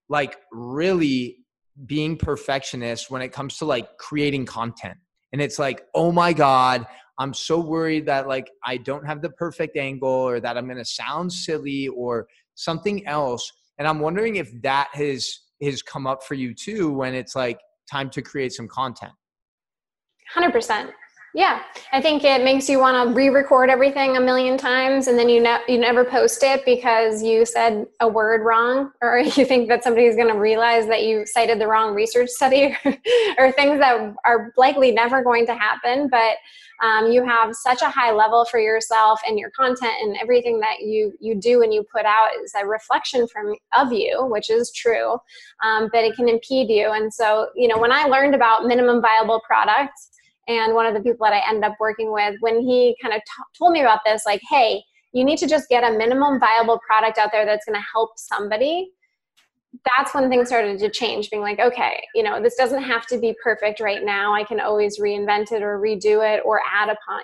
like really being perfectionists when it comes to like creating content. And it's like, oh my God, I'm so worried that like I don't have the perfect angle, or that I'm going to sound silly or something else. And I'm wondering if that has come up for you too, when it's like time to create some content. 100%. Yeah. I think it makes you want to re-record everything a million times. And then you never post it because you said a word wrong, or you think that somebody's going to realize that you cited the wrong research study, or things that are likely never going to happen. But you have such a high level for yourself, and your content and everything that you do and you put out is a reflection of you, which is true. But it can impede you. And so, when I learned about minimum viable products, and one of the people that I ended up working with, when he kind of told me about this, like, hey, you need to just get a minimum viable product out there that's going to help somebody. That's when things started to change, being like, okay, this doesn't have to be perfect right now. I can always reinvent it or redo it or add upon,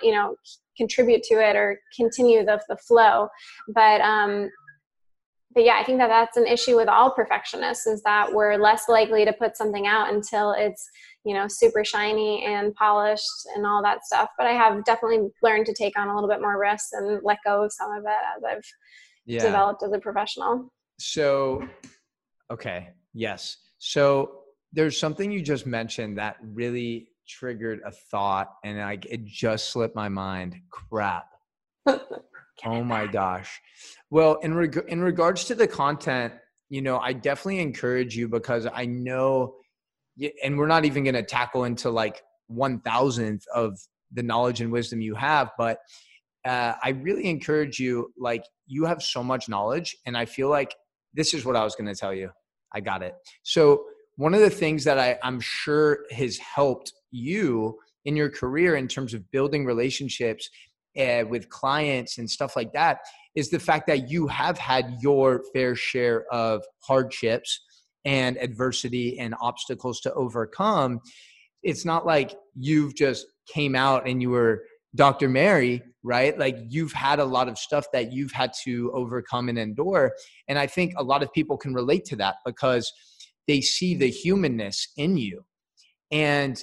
contribute to it or continue the flow. But yeah, I think that that's an issue with all perfectionists, is that we're less likely to put something out until it's, super shiny and polished and all that stuff. But I have definitely learned to take on a little bit more risks and let go of some of it as I've developed as a professional. So, okay. Yes. So there's something you just mentioned that really triggered a thought, and it just slipped my mind. Crap. Oh my gosh. Well, in regards to the content, I definitely encourage you, because I know, and we're not even going to tackle into like 1,000th of the knowledge and wisdom you have, but I really encourage you, like, you have so much knowledge, and I feel like this is what I was going to tell you. I got it. So one of the things that I'm sure has helped you in your career in terms of building relationships with clients and stuff like that is the fact that you have had your fair share of hardships and adversity and obstacles to overcome. It's not like you've just came out and you were Dr. Mary, right? Like, you've had a lot of stuff that you've had to overcome and endure. And I think a lot of people can relate to that because they see the humanness in you. And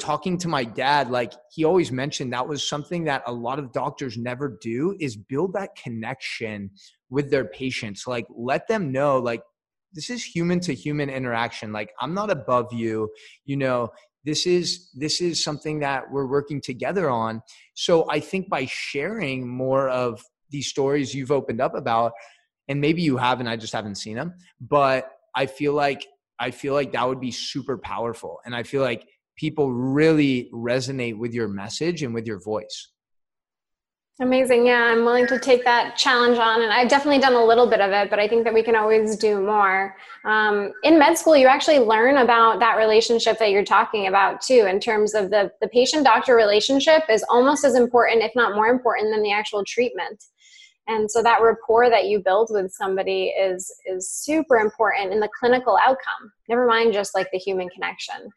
talking to my dad, like, he always mentioned that was something that a lot of doctors never do, is build that connection with their patients. Like, let them know, like, this is human to human interaction. Like, I'm not above you, this is something that we're working together on. So I think by sharing more of these stories you've opened up about, and maybe you haven't, I just haven't seen them, but I feel like that would be super powerful. And I feel like people really resonate with your message and with your voice. Amazing. Yeah. I'm willing to take that challenge on, and I've definitely done a little bit of it, but I think that we can always do more. In med school, you actually learn about that relationship that you're talking about too, in terms of the patient-doctor relationship is almost as important, if not more important, than the actual treatment. And so that rapport that you build with somebody is super important in the clinical outcome. Never mind just like the human connection.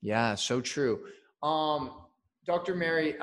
Yeah, so true. Dr. Mary,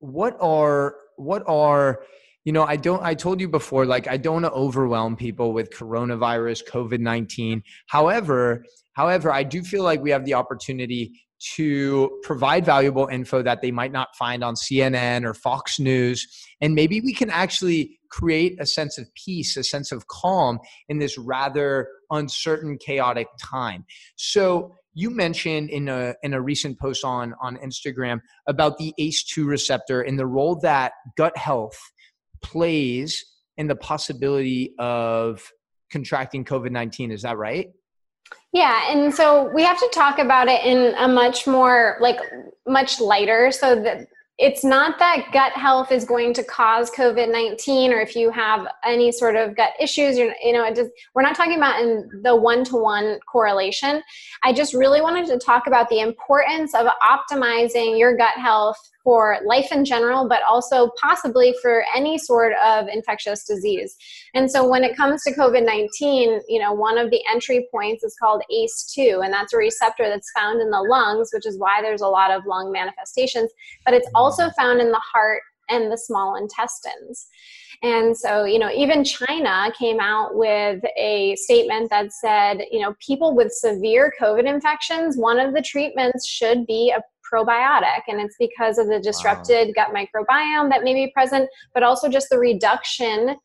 what are, I told you before, like, I don't want to overwhelm people with coronavirus, COVID-19. However, I do feel like we have the opportunity to provide valuable info that they might not find on CNN or Fox News. And maybe we can actually create a sense of peace, a sense of calm in this rather uncertain, chaotic time. So you mentioned in a recent post on Instagram about the ACE2 receptor and the role that gut health plays in the possibility of contracting COVID-19. Is that right? Yeah. And so we have to talk about it in a much more, like, much lighter, so that it's not that gut health is going to cause COVID-19, or if you have any sort of gut issues, we're not talking about in the one-to-one correlation. I just really wanted to talk about the importance of optimizing your gut health for life in general, but also possibly for any sort of infectious disease. And so when it comes to COVID-19, one of the entry points is called ACE2, and that's a receptor that's found in the lungs, which is why there's a lot of lung manifestations, but it's also found in the heart and the small intestines. And so, even China came out with a statement that said, people with severe COVID infections, one of the treatments should be a probiotic, and it's because of the disrupted gut microbiome that may be present, but also just the reduction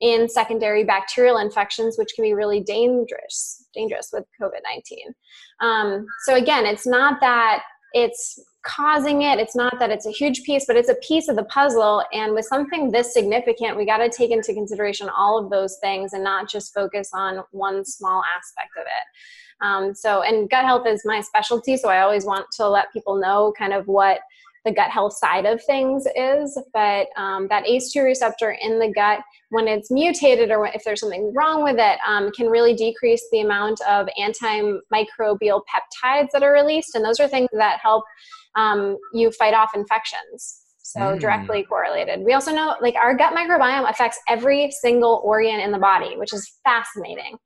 in secondary bacterial infections, which can be really dangerous with COVID-19. So again, it's not that it's causing it. It's not that it's a huge piece, but it's a piece of the puzzle. And with something this significant, we got to take into consideration all of those things and not just focus on one small aspect of it. And gut health is my specialty, so I always want to let people know kind of what the gut health side of things is. But that ACE2 receptor in the gut, when it's mutated or if there's something wrong with it, can really decrease the amount of antimicrobial peptides that are released. And those are things that help you fight off infections. So directly correlated. We also know, like, our gut microbiome affects every single organ in the body, which is fascinating.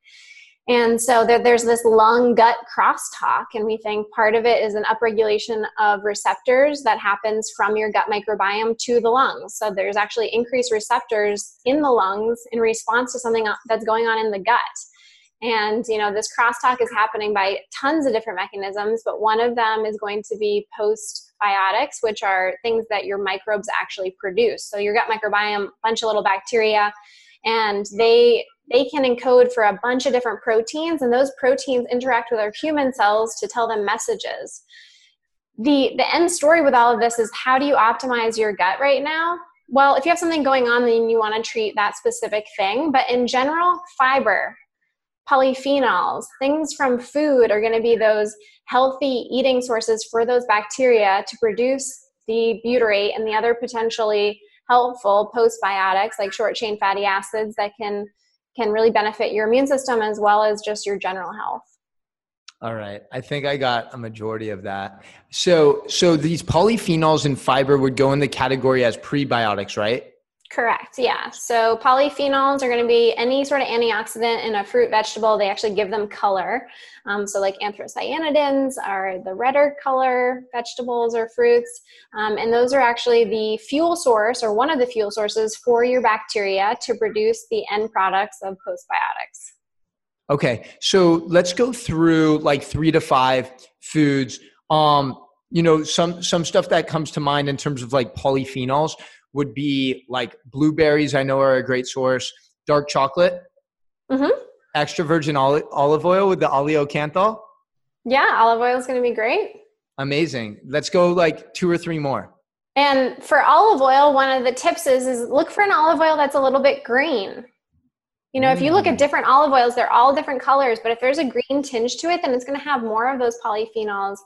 And so there's this lung-gut crosstalk, and we think part of it is an upregulation of receptors that happens from your gut microbiome to the lungs. So there's actually increased receptors in the lungs in response to something that's going on in the gut. And, this crosstalk is happening by tons of different mechanisms, but one of them is going to be postbiotics, which are things that your microbes actually produce. So your gut microbiome, a bunch of little bacteria, and they can encode for a bunch of different proteins, and those proteins interact with our human cells to tell them messages. The end story with all of this is, how do you optimize your gut right now? Well, if you have something going on, then you want to treat that specific thing. But in general, fiber, polyphenols, things from food are going to be those healthy eating sources for those bacteria to produce the butyrate and the other potentially helpful postbiotics like short-chain fatty acids that can really benefit your immune system as well as just your general health. All right. I think I got a majority of that. So these polyphenols and fiber would go in the category as prebiotics, right? Correct. Yeah. So polyphenols are going to be any sort of antioxidant in a fruit, vegetable. They actually give them color. So like anthocyanidins are the redder color vegetables or fruits. And those are actually the fuel source, or one of the fuel sources, for your bacteria to produce the end products of postbiotics. Okay. So let's go through like 3 to 5 foods. Some stuff that comes to mind in terms of like polyphenols would be like blueberries, I know, are a great source. Dark chocolate, extra virgin olive oil with the oleocanthal. Yeah, olive oil is going to be great. Amazing. Let's go like 2 or 3 more. And for olive oil, one of the tips is look for an olive oil that's a little bit green. If you look at different olive oils, they're all different colors, but if there's a green tinge to it, then it's going to have more of those polyphenols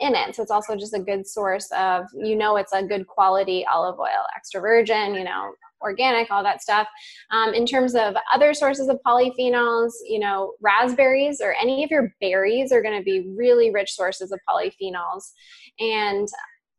in it. So it's also just a good source of, it's a good quality olive oil, extra virgin, organic, all that stuff. In terms of other sources of polyphenols, raspberries or any of your berries are going to be really rich sources of polyphenols. And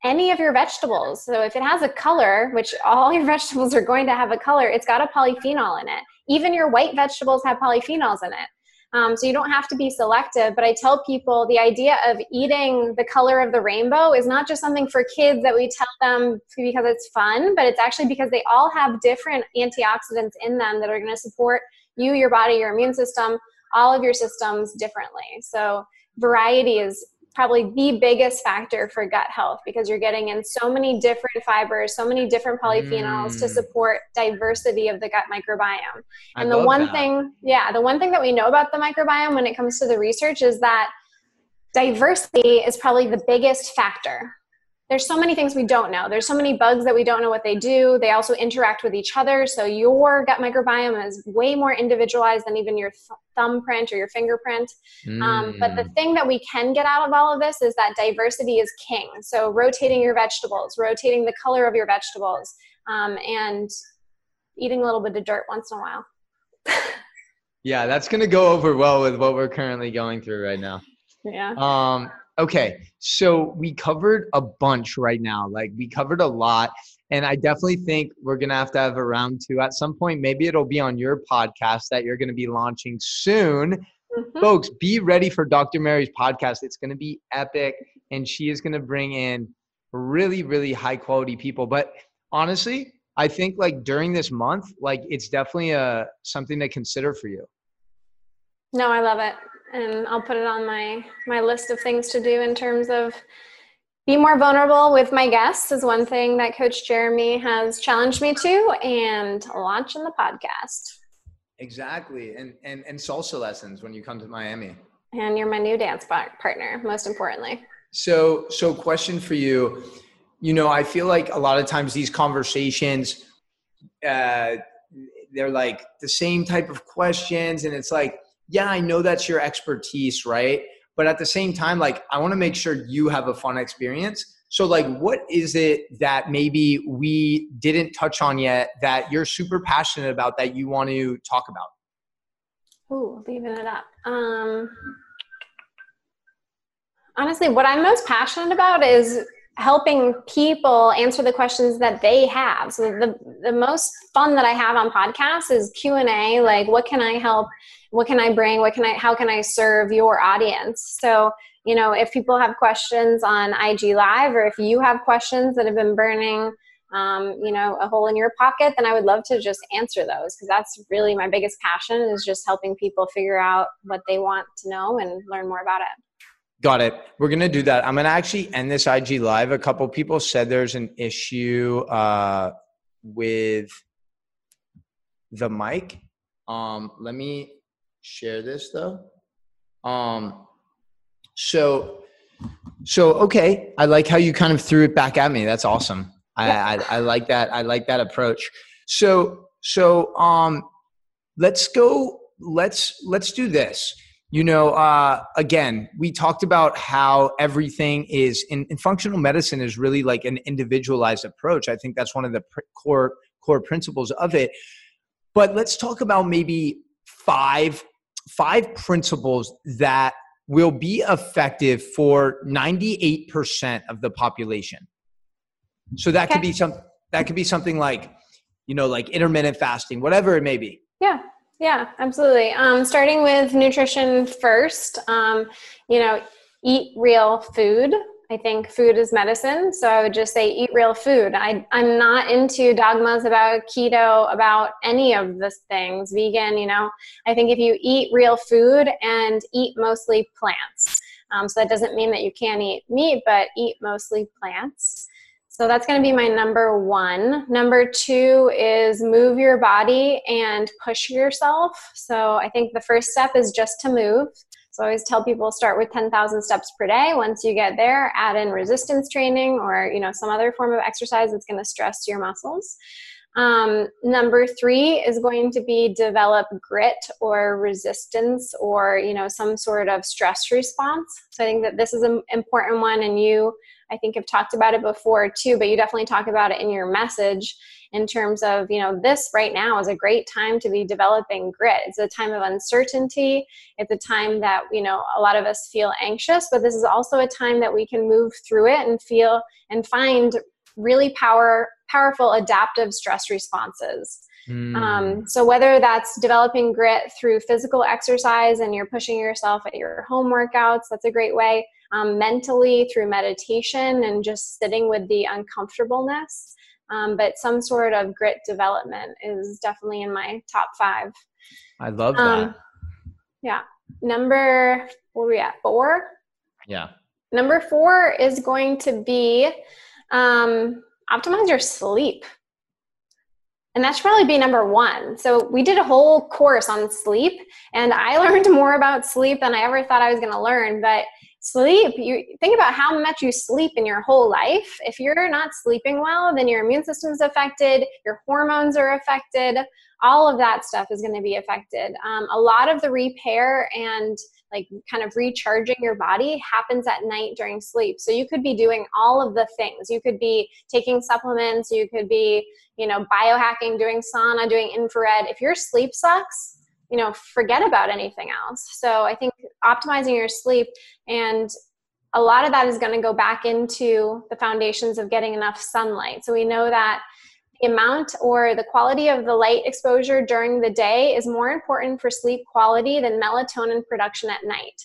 any of your vegetables. So if it has a color, which all your vegetables are going to have a color, it's got a polyphenol in it. Even your white vegetables have polyphenols in it. So you don't have to be selective, but I tell people the idea of eating the color of the rainbow is not just something for kids that we tell them because it's fun, but it's actually because they all have different antioxidants in them that are going to support you, your body, your immune system, all of your systems differently. So variety is probably the biggest factor for gut health, because you're getting in so many different fibers, so many different polyphenols to support diversity of the gut microbiome. And the one thing that we know about the microbiome when it comes to the research is that diversity is probably the biggest factor. There's so many things we don't know. There's so many bugs that we don't know what they do. They also interact with each other. So your gut microbiome is way more individualized than even your thumbprint or your fingerprint. But the thing that we can get out of all of this is that diversity is king. So rotating your vegetables, rotating the color of your vegetables, and eating a little bit of dirt once in a while. Yeah, that's going to go over well with what we're currently going through right now. Yeah. Okay, so we covered a bunch right now. Like, we covered a lot, and I definitely think we're going to have a round two at some point. Maybe it'll be on your podcast that you're going to be launching soon. Mm-hmm. Folks, be ready for Dr. Mary's podcast. It's going to be epic, and she is going to bring in really, really high-quality people. But honestly, I think, like, during this month, like, it's definitely something to consider for you. No, I love it. And I'll put it on my list of things to do in terms of be more vulnerable with my guests is one thing that Coach Jeremy has challenged me to, and launching the podcast. Exactly. And salsa lessons when you come to Miami. And you're my new dance partner, most importantly. So question for you, I feel like a lot of times these conversations, they're like the same type of questions, and it's like, yeah, I know that's your expertise, right? But at the same time, like, I want to make sure you have a fun experience. So, like, what is it that maybe we didn't touch on yet that you're super passionate about that you want to talk about? Ooh, leaving it up. Honestly, what I'm most passionate about is helping people answer the questions that they have. So the most fun that I have on podcasts is Q&A, like, what can I help? What can I bring? How can I serve your audience? So, if people have questions on IG Live, or if you have questions that have been burning, a hole in your pocket, then I would love to just answer those, because that's really my biggest passion, is just helping people figure out what they want to know and learn more about it. Got it. We're going to do that. I'm going to actually end this IG Live. A couple people said there's an issue with the mic. Let me share this though. So okay. I like how you kind of threw it back at me. That's awesome. I like that. I like that approach. So let's do this. Again, we talked about how everything is in functional medicine is really like an individualized approach. I think that's one of the core principles of it. But let's talk about maybe five principles that will be effective for 98% of the population. So that could be something like, like intermittent fasting, whatever it may be. Yeah. Yeah, absolutely. Starting with nutrition first, eat real food. I think food is medicine. So I would just say eat real food. I'm not into dogmas about keto, about any of these things, vegan, I think if you eat real food and eat mostly plants, so that doesn't mean that you can't eat meat, but eat mostly plants. So that's going to be my number one. Number two is move your body and push yourself. So I think the first step is just to move. So I always tell people start with 10,000 steps per day. Once you get there, add in resistance training or, some other form of exercise that's going to stress your muscles. Number three is going to be develop grit or resistance or, some sort of stress response. So I think that this is an important one, and you, I think, have talked about it before too, but you definitely talk about it in your message in terms of, this right now is a great time to be developing grit. It's a time of uncertainty. It's a time that, a lot of us feel anxious, but this is also a time that we can move through it and feel and find really powerful adaptive stress responses. So whether that's developing grit through physical exercise and you're pushing yourself at your home workouts, that's a great way. Mentally through meditation and just sitting with the uncomfortableness. But some sort of grit development is definitely in my top five. I love that. Yeah. What are we at? 4? Yeah. Number 4 is going to be, optimize your sleep. And that should probably be number 1. So we did a whole course on sleep, and I learned more about sleep than I ever thought I was going to learn. But Sleep, you think about how much you sleep in your whole life. If you're not sleeping well, then your immune system's affected, your hormones are affected, all of that stuff is going to be affected. A lot of the repair and like kind of recharging your body happens at night during sleep. So you could be doing all of the things. You could be taking supplements, you could be, you know, biohacking, doing sauna, doing infrared. If your sleep sucks, you know, forget about anything else. So I think optimizing your sleep, and a lot of that is going to go back into the foundations of getting enough sunlight. So we know that the amount or the quality of the light exposure during the day is more important for sleep quality than melatonin production at night.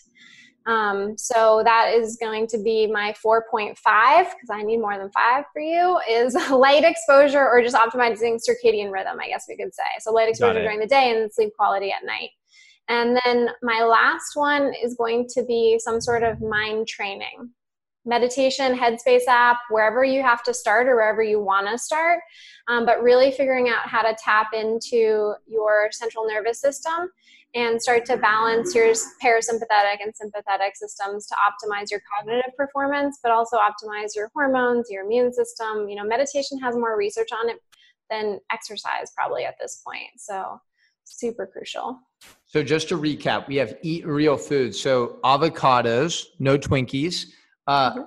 So that is going to be my 4.5, because I need more than 5 for you, is light exposure, or just optimizing circadian rhythm, I guess we could say. So light exposure during the day and sleep quality at night. And then my last one is going to be some sort of mind training. Meditation, Headspace app, wherever you have to start or wherever you want to start, but really figuring out how to tap into your central nervous system and start to balance your parasympathetic and sympathetic systems to optimize your cognitive performance, but also optimize your hormones, your immune system. You know, meditation has more research on it than exercise probably at this point. So super crucial. So just to recap, we have eat real food. So avocados, no Twinkies,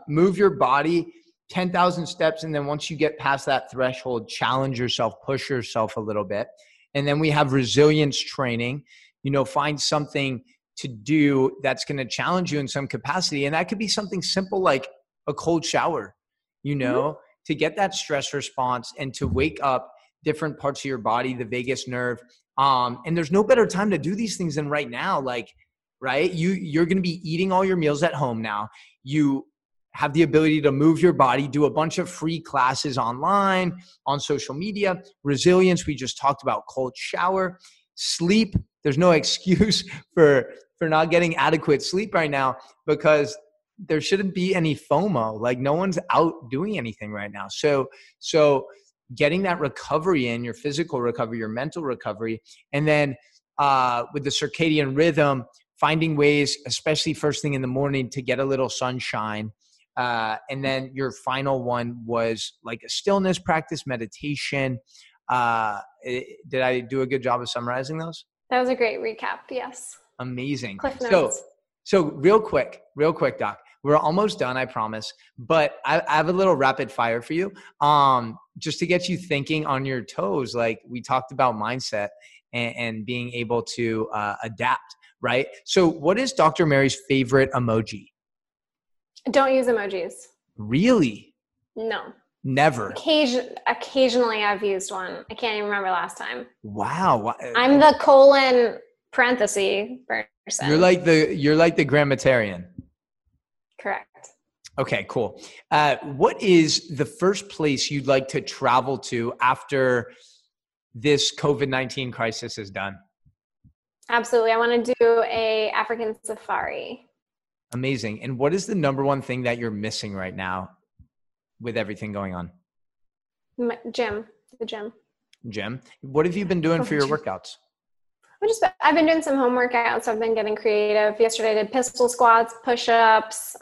move your body 10,000 steps. And then once you get past that threshold, challenge yourself, push yourself a little bit. And then we have resilience training. You know, find something to do that's going to challenge you in some capacity. And that could be something simple like a cold shower, you know, to get that stress response and to wake up different parts of your body, the vagus nerve. And there's no better time to do these things than right now. Like, right? You're going to be eating all your meals at home now. You have the ability to move your body, do a bunch of free classes online, on social media, resilience. We just talked about cold shower, sleep. There's no excuse for not getting adequate sleep right now, because there shouldn't be any FOMO. Like, no one's out doing anything right now. So getting that recovery in, your physical recovery, your mental recovery, and then with the circadian rhythm, finding ways, especially first thing in the morning, to get a little sunshine. And then your final one was like a stillness practice, meditation. Did I do a good job of summarizing those? That was a great recap. Yes. Amazing. Cliff notes. So real quick, Doc, we're almost done, I promise, but I have a little rapid fire for you. Just to get you thinking on your toes. Like, we talked about mindset and being able to adapt. Right? So what is Dr. Mary's favorite emoji? Don't use emojis. Really? No. Never. Occasionally I've used one. I can't even remember last time. Wow. I'm the : parenthesis person. You're like the grammatarian. Correct. Okay, cool. What is the first place you'd like to travel to after this COVID-19 crisis is done? Absolutely. I want to do a African safari. Amazing. And what is the number one thing that you're missing right now with everything going on? The gym. Gym. What have you been doing for your workouts? I've been doing some home workouts. I've been getting creative. Yesterday I did pistol squats, push-ups,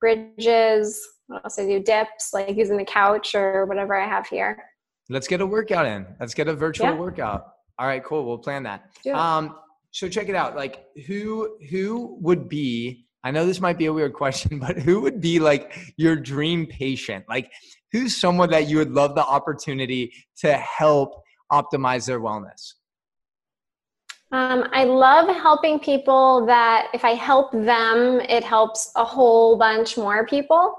bridges. What else I do? Dips, like using the couch or whatever I have here. Let's get a workout in. Let's get a virtual workout. All right, cool. We'll plan that. Yeah. So check it out. Like, who would be, I know this might be a weird question, but who would be like your dream patient? Like, who's someone that you would love the opportunity to help optimize their wellness? I love helping people that if I help them, it helps a whole bunch more people.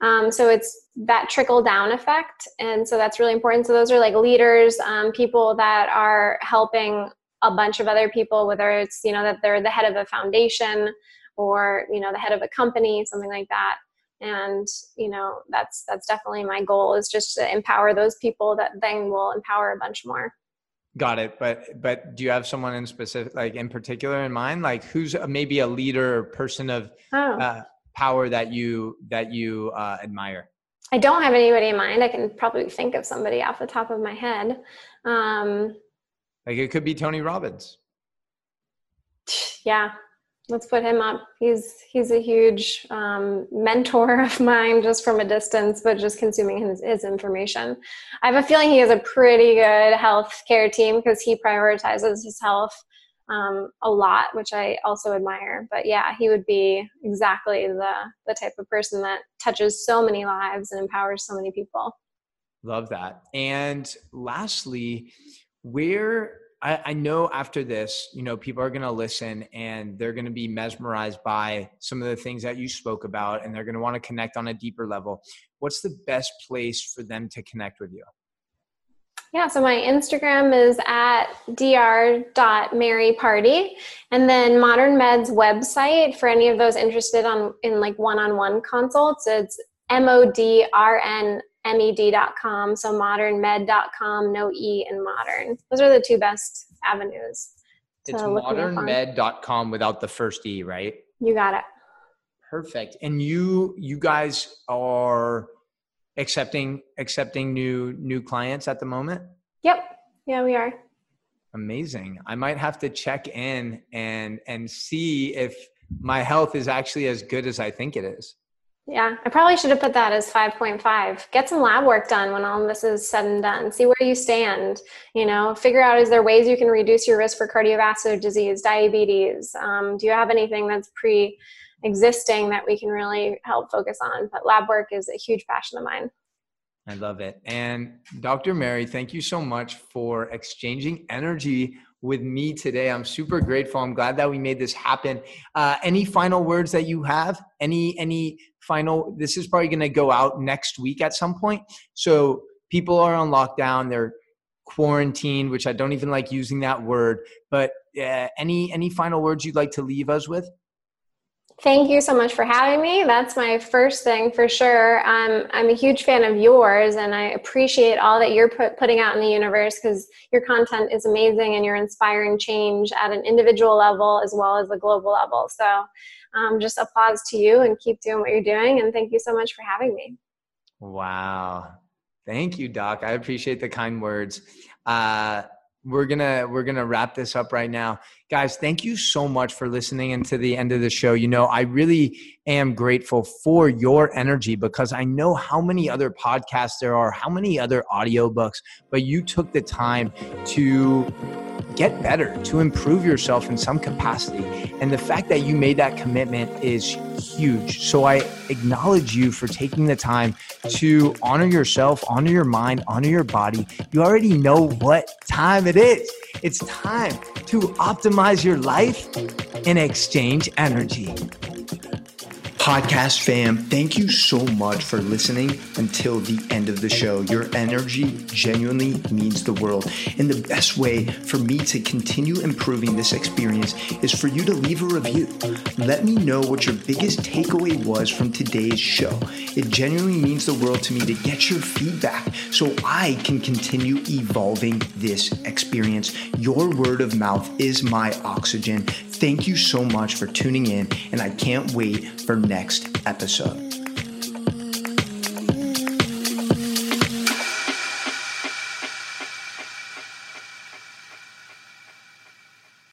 So it's that trickle down effect. And so that's really important. So those are like leaders, people that are helping a bunch of other people, whether it's, you know, that they're the head of a foundation or, you know, the head of a company, something like that. And, you know, that's definitely my goal, is just to empower those people that then will empower a bunch more. Got it. But do you have someone in specific, like in particular in mind, like who's maybe a leader or person of power that you admire? I don't have anybody in mind. I can probably think of somebody off the top of my head. Like, it could be Tony Robbins. Yeah. Let's put him up. He's a huge mentor of mine, just from a distance, but just consuming his information. I have a feeling he has a pretty good health care team because he prioritizes his health a lot, which I also admire. But yeah, he would be exactly the type of person that touches so many lives and empowers so many people. Love that. And lastly, where... I know after this, you know, people are going to listen and they're going to be mesmerized by some of the things that you spoke about, and they're going to want to connect on a deeper level. What's the best place for them to connect with you? Yeah, so my Instagram is at dr.marypardee, and then Modern Med's website for any of those interested in like one-on-one consults, it's modrnmed.com. So modernmed.com, no E in modern. Those are the two best avenues. It's modernmed.com without the first E, right? You got it. Perfect. And you guys are accepting new clients at the moment? Yep. Yeah, we are. Amazing. I might have to check in and see if my health is actually as good as I think it is. Yeah, I probably should have put that as 5.5. Get some lab work done when all of this is said and done. See where you stand, you know, figure out, is there ways you can reduce your risk for cardiovascular disease, diabetes? Do you have anything that's pre-existing that we can really help focus on? But lab work is a huge passion of mine. I love it. And Dr. Mary, thank you so much for exchanging energy with me today. I'm super grateful. I'm glad that we made this happen. Any final words that you have? Any final, this is probably going to go out next week at some point. So people are on lockdown. They're quarantined, which I don't even like using that word, but any final words you'd like to leave us with? Thank you so much for having me. That's my first thing for sure. I'm a huge fan of yours, and I appreciate all that you're putting out in the universe, because your content is amazing and you're inspiring change at an individual level as well as the global level. So just applause to you, and keep doing what you're doing. And thank you so much for having me. Wow. Thank you, Doc. I appreciate the kind words. We're gonna wrap this up right now. Guys, thank you so much for listening into the end of the show. You know, I really am grateful for your energy, because I know how many other podcasts there are, how many other audiobooks, but you took the time to get better, to improve yourself in some capacity. And the fact that you made that commitment is huge. So I acknowledge you for taking the time to honor yourself, honor your mind, honor your body. You already know what time it is. It's time to optimize your life and exchange energy. Podcast fam, thank you so much for listening until the end of the show. Your energy genuinely means the world. And the best way for me to continue improving this experience is for you to leave a review. Let me know what your biggest takeaway was from today's show. It genuinely means the world to me to get your feedback so I can continue evolving this experience. Your word of mouth is my oxygen. Thank you so much for tuning in, and I can't wait for next episode.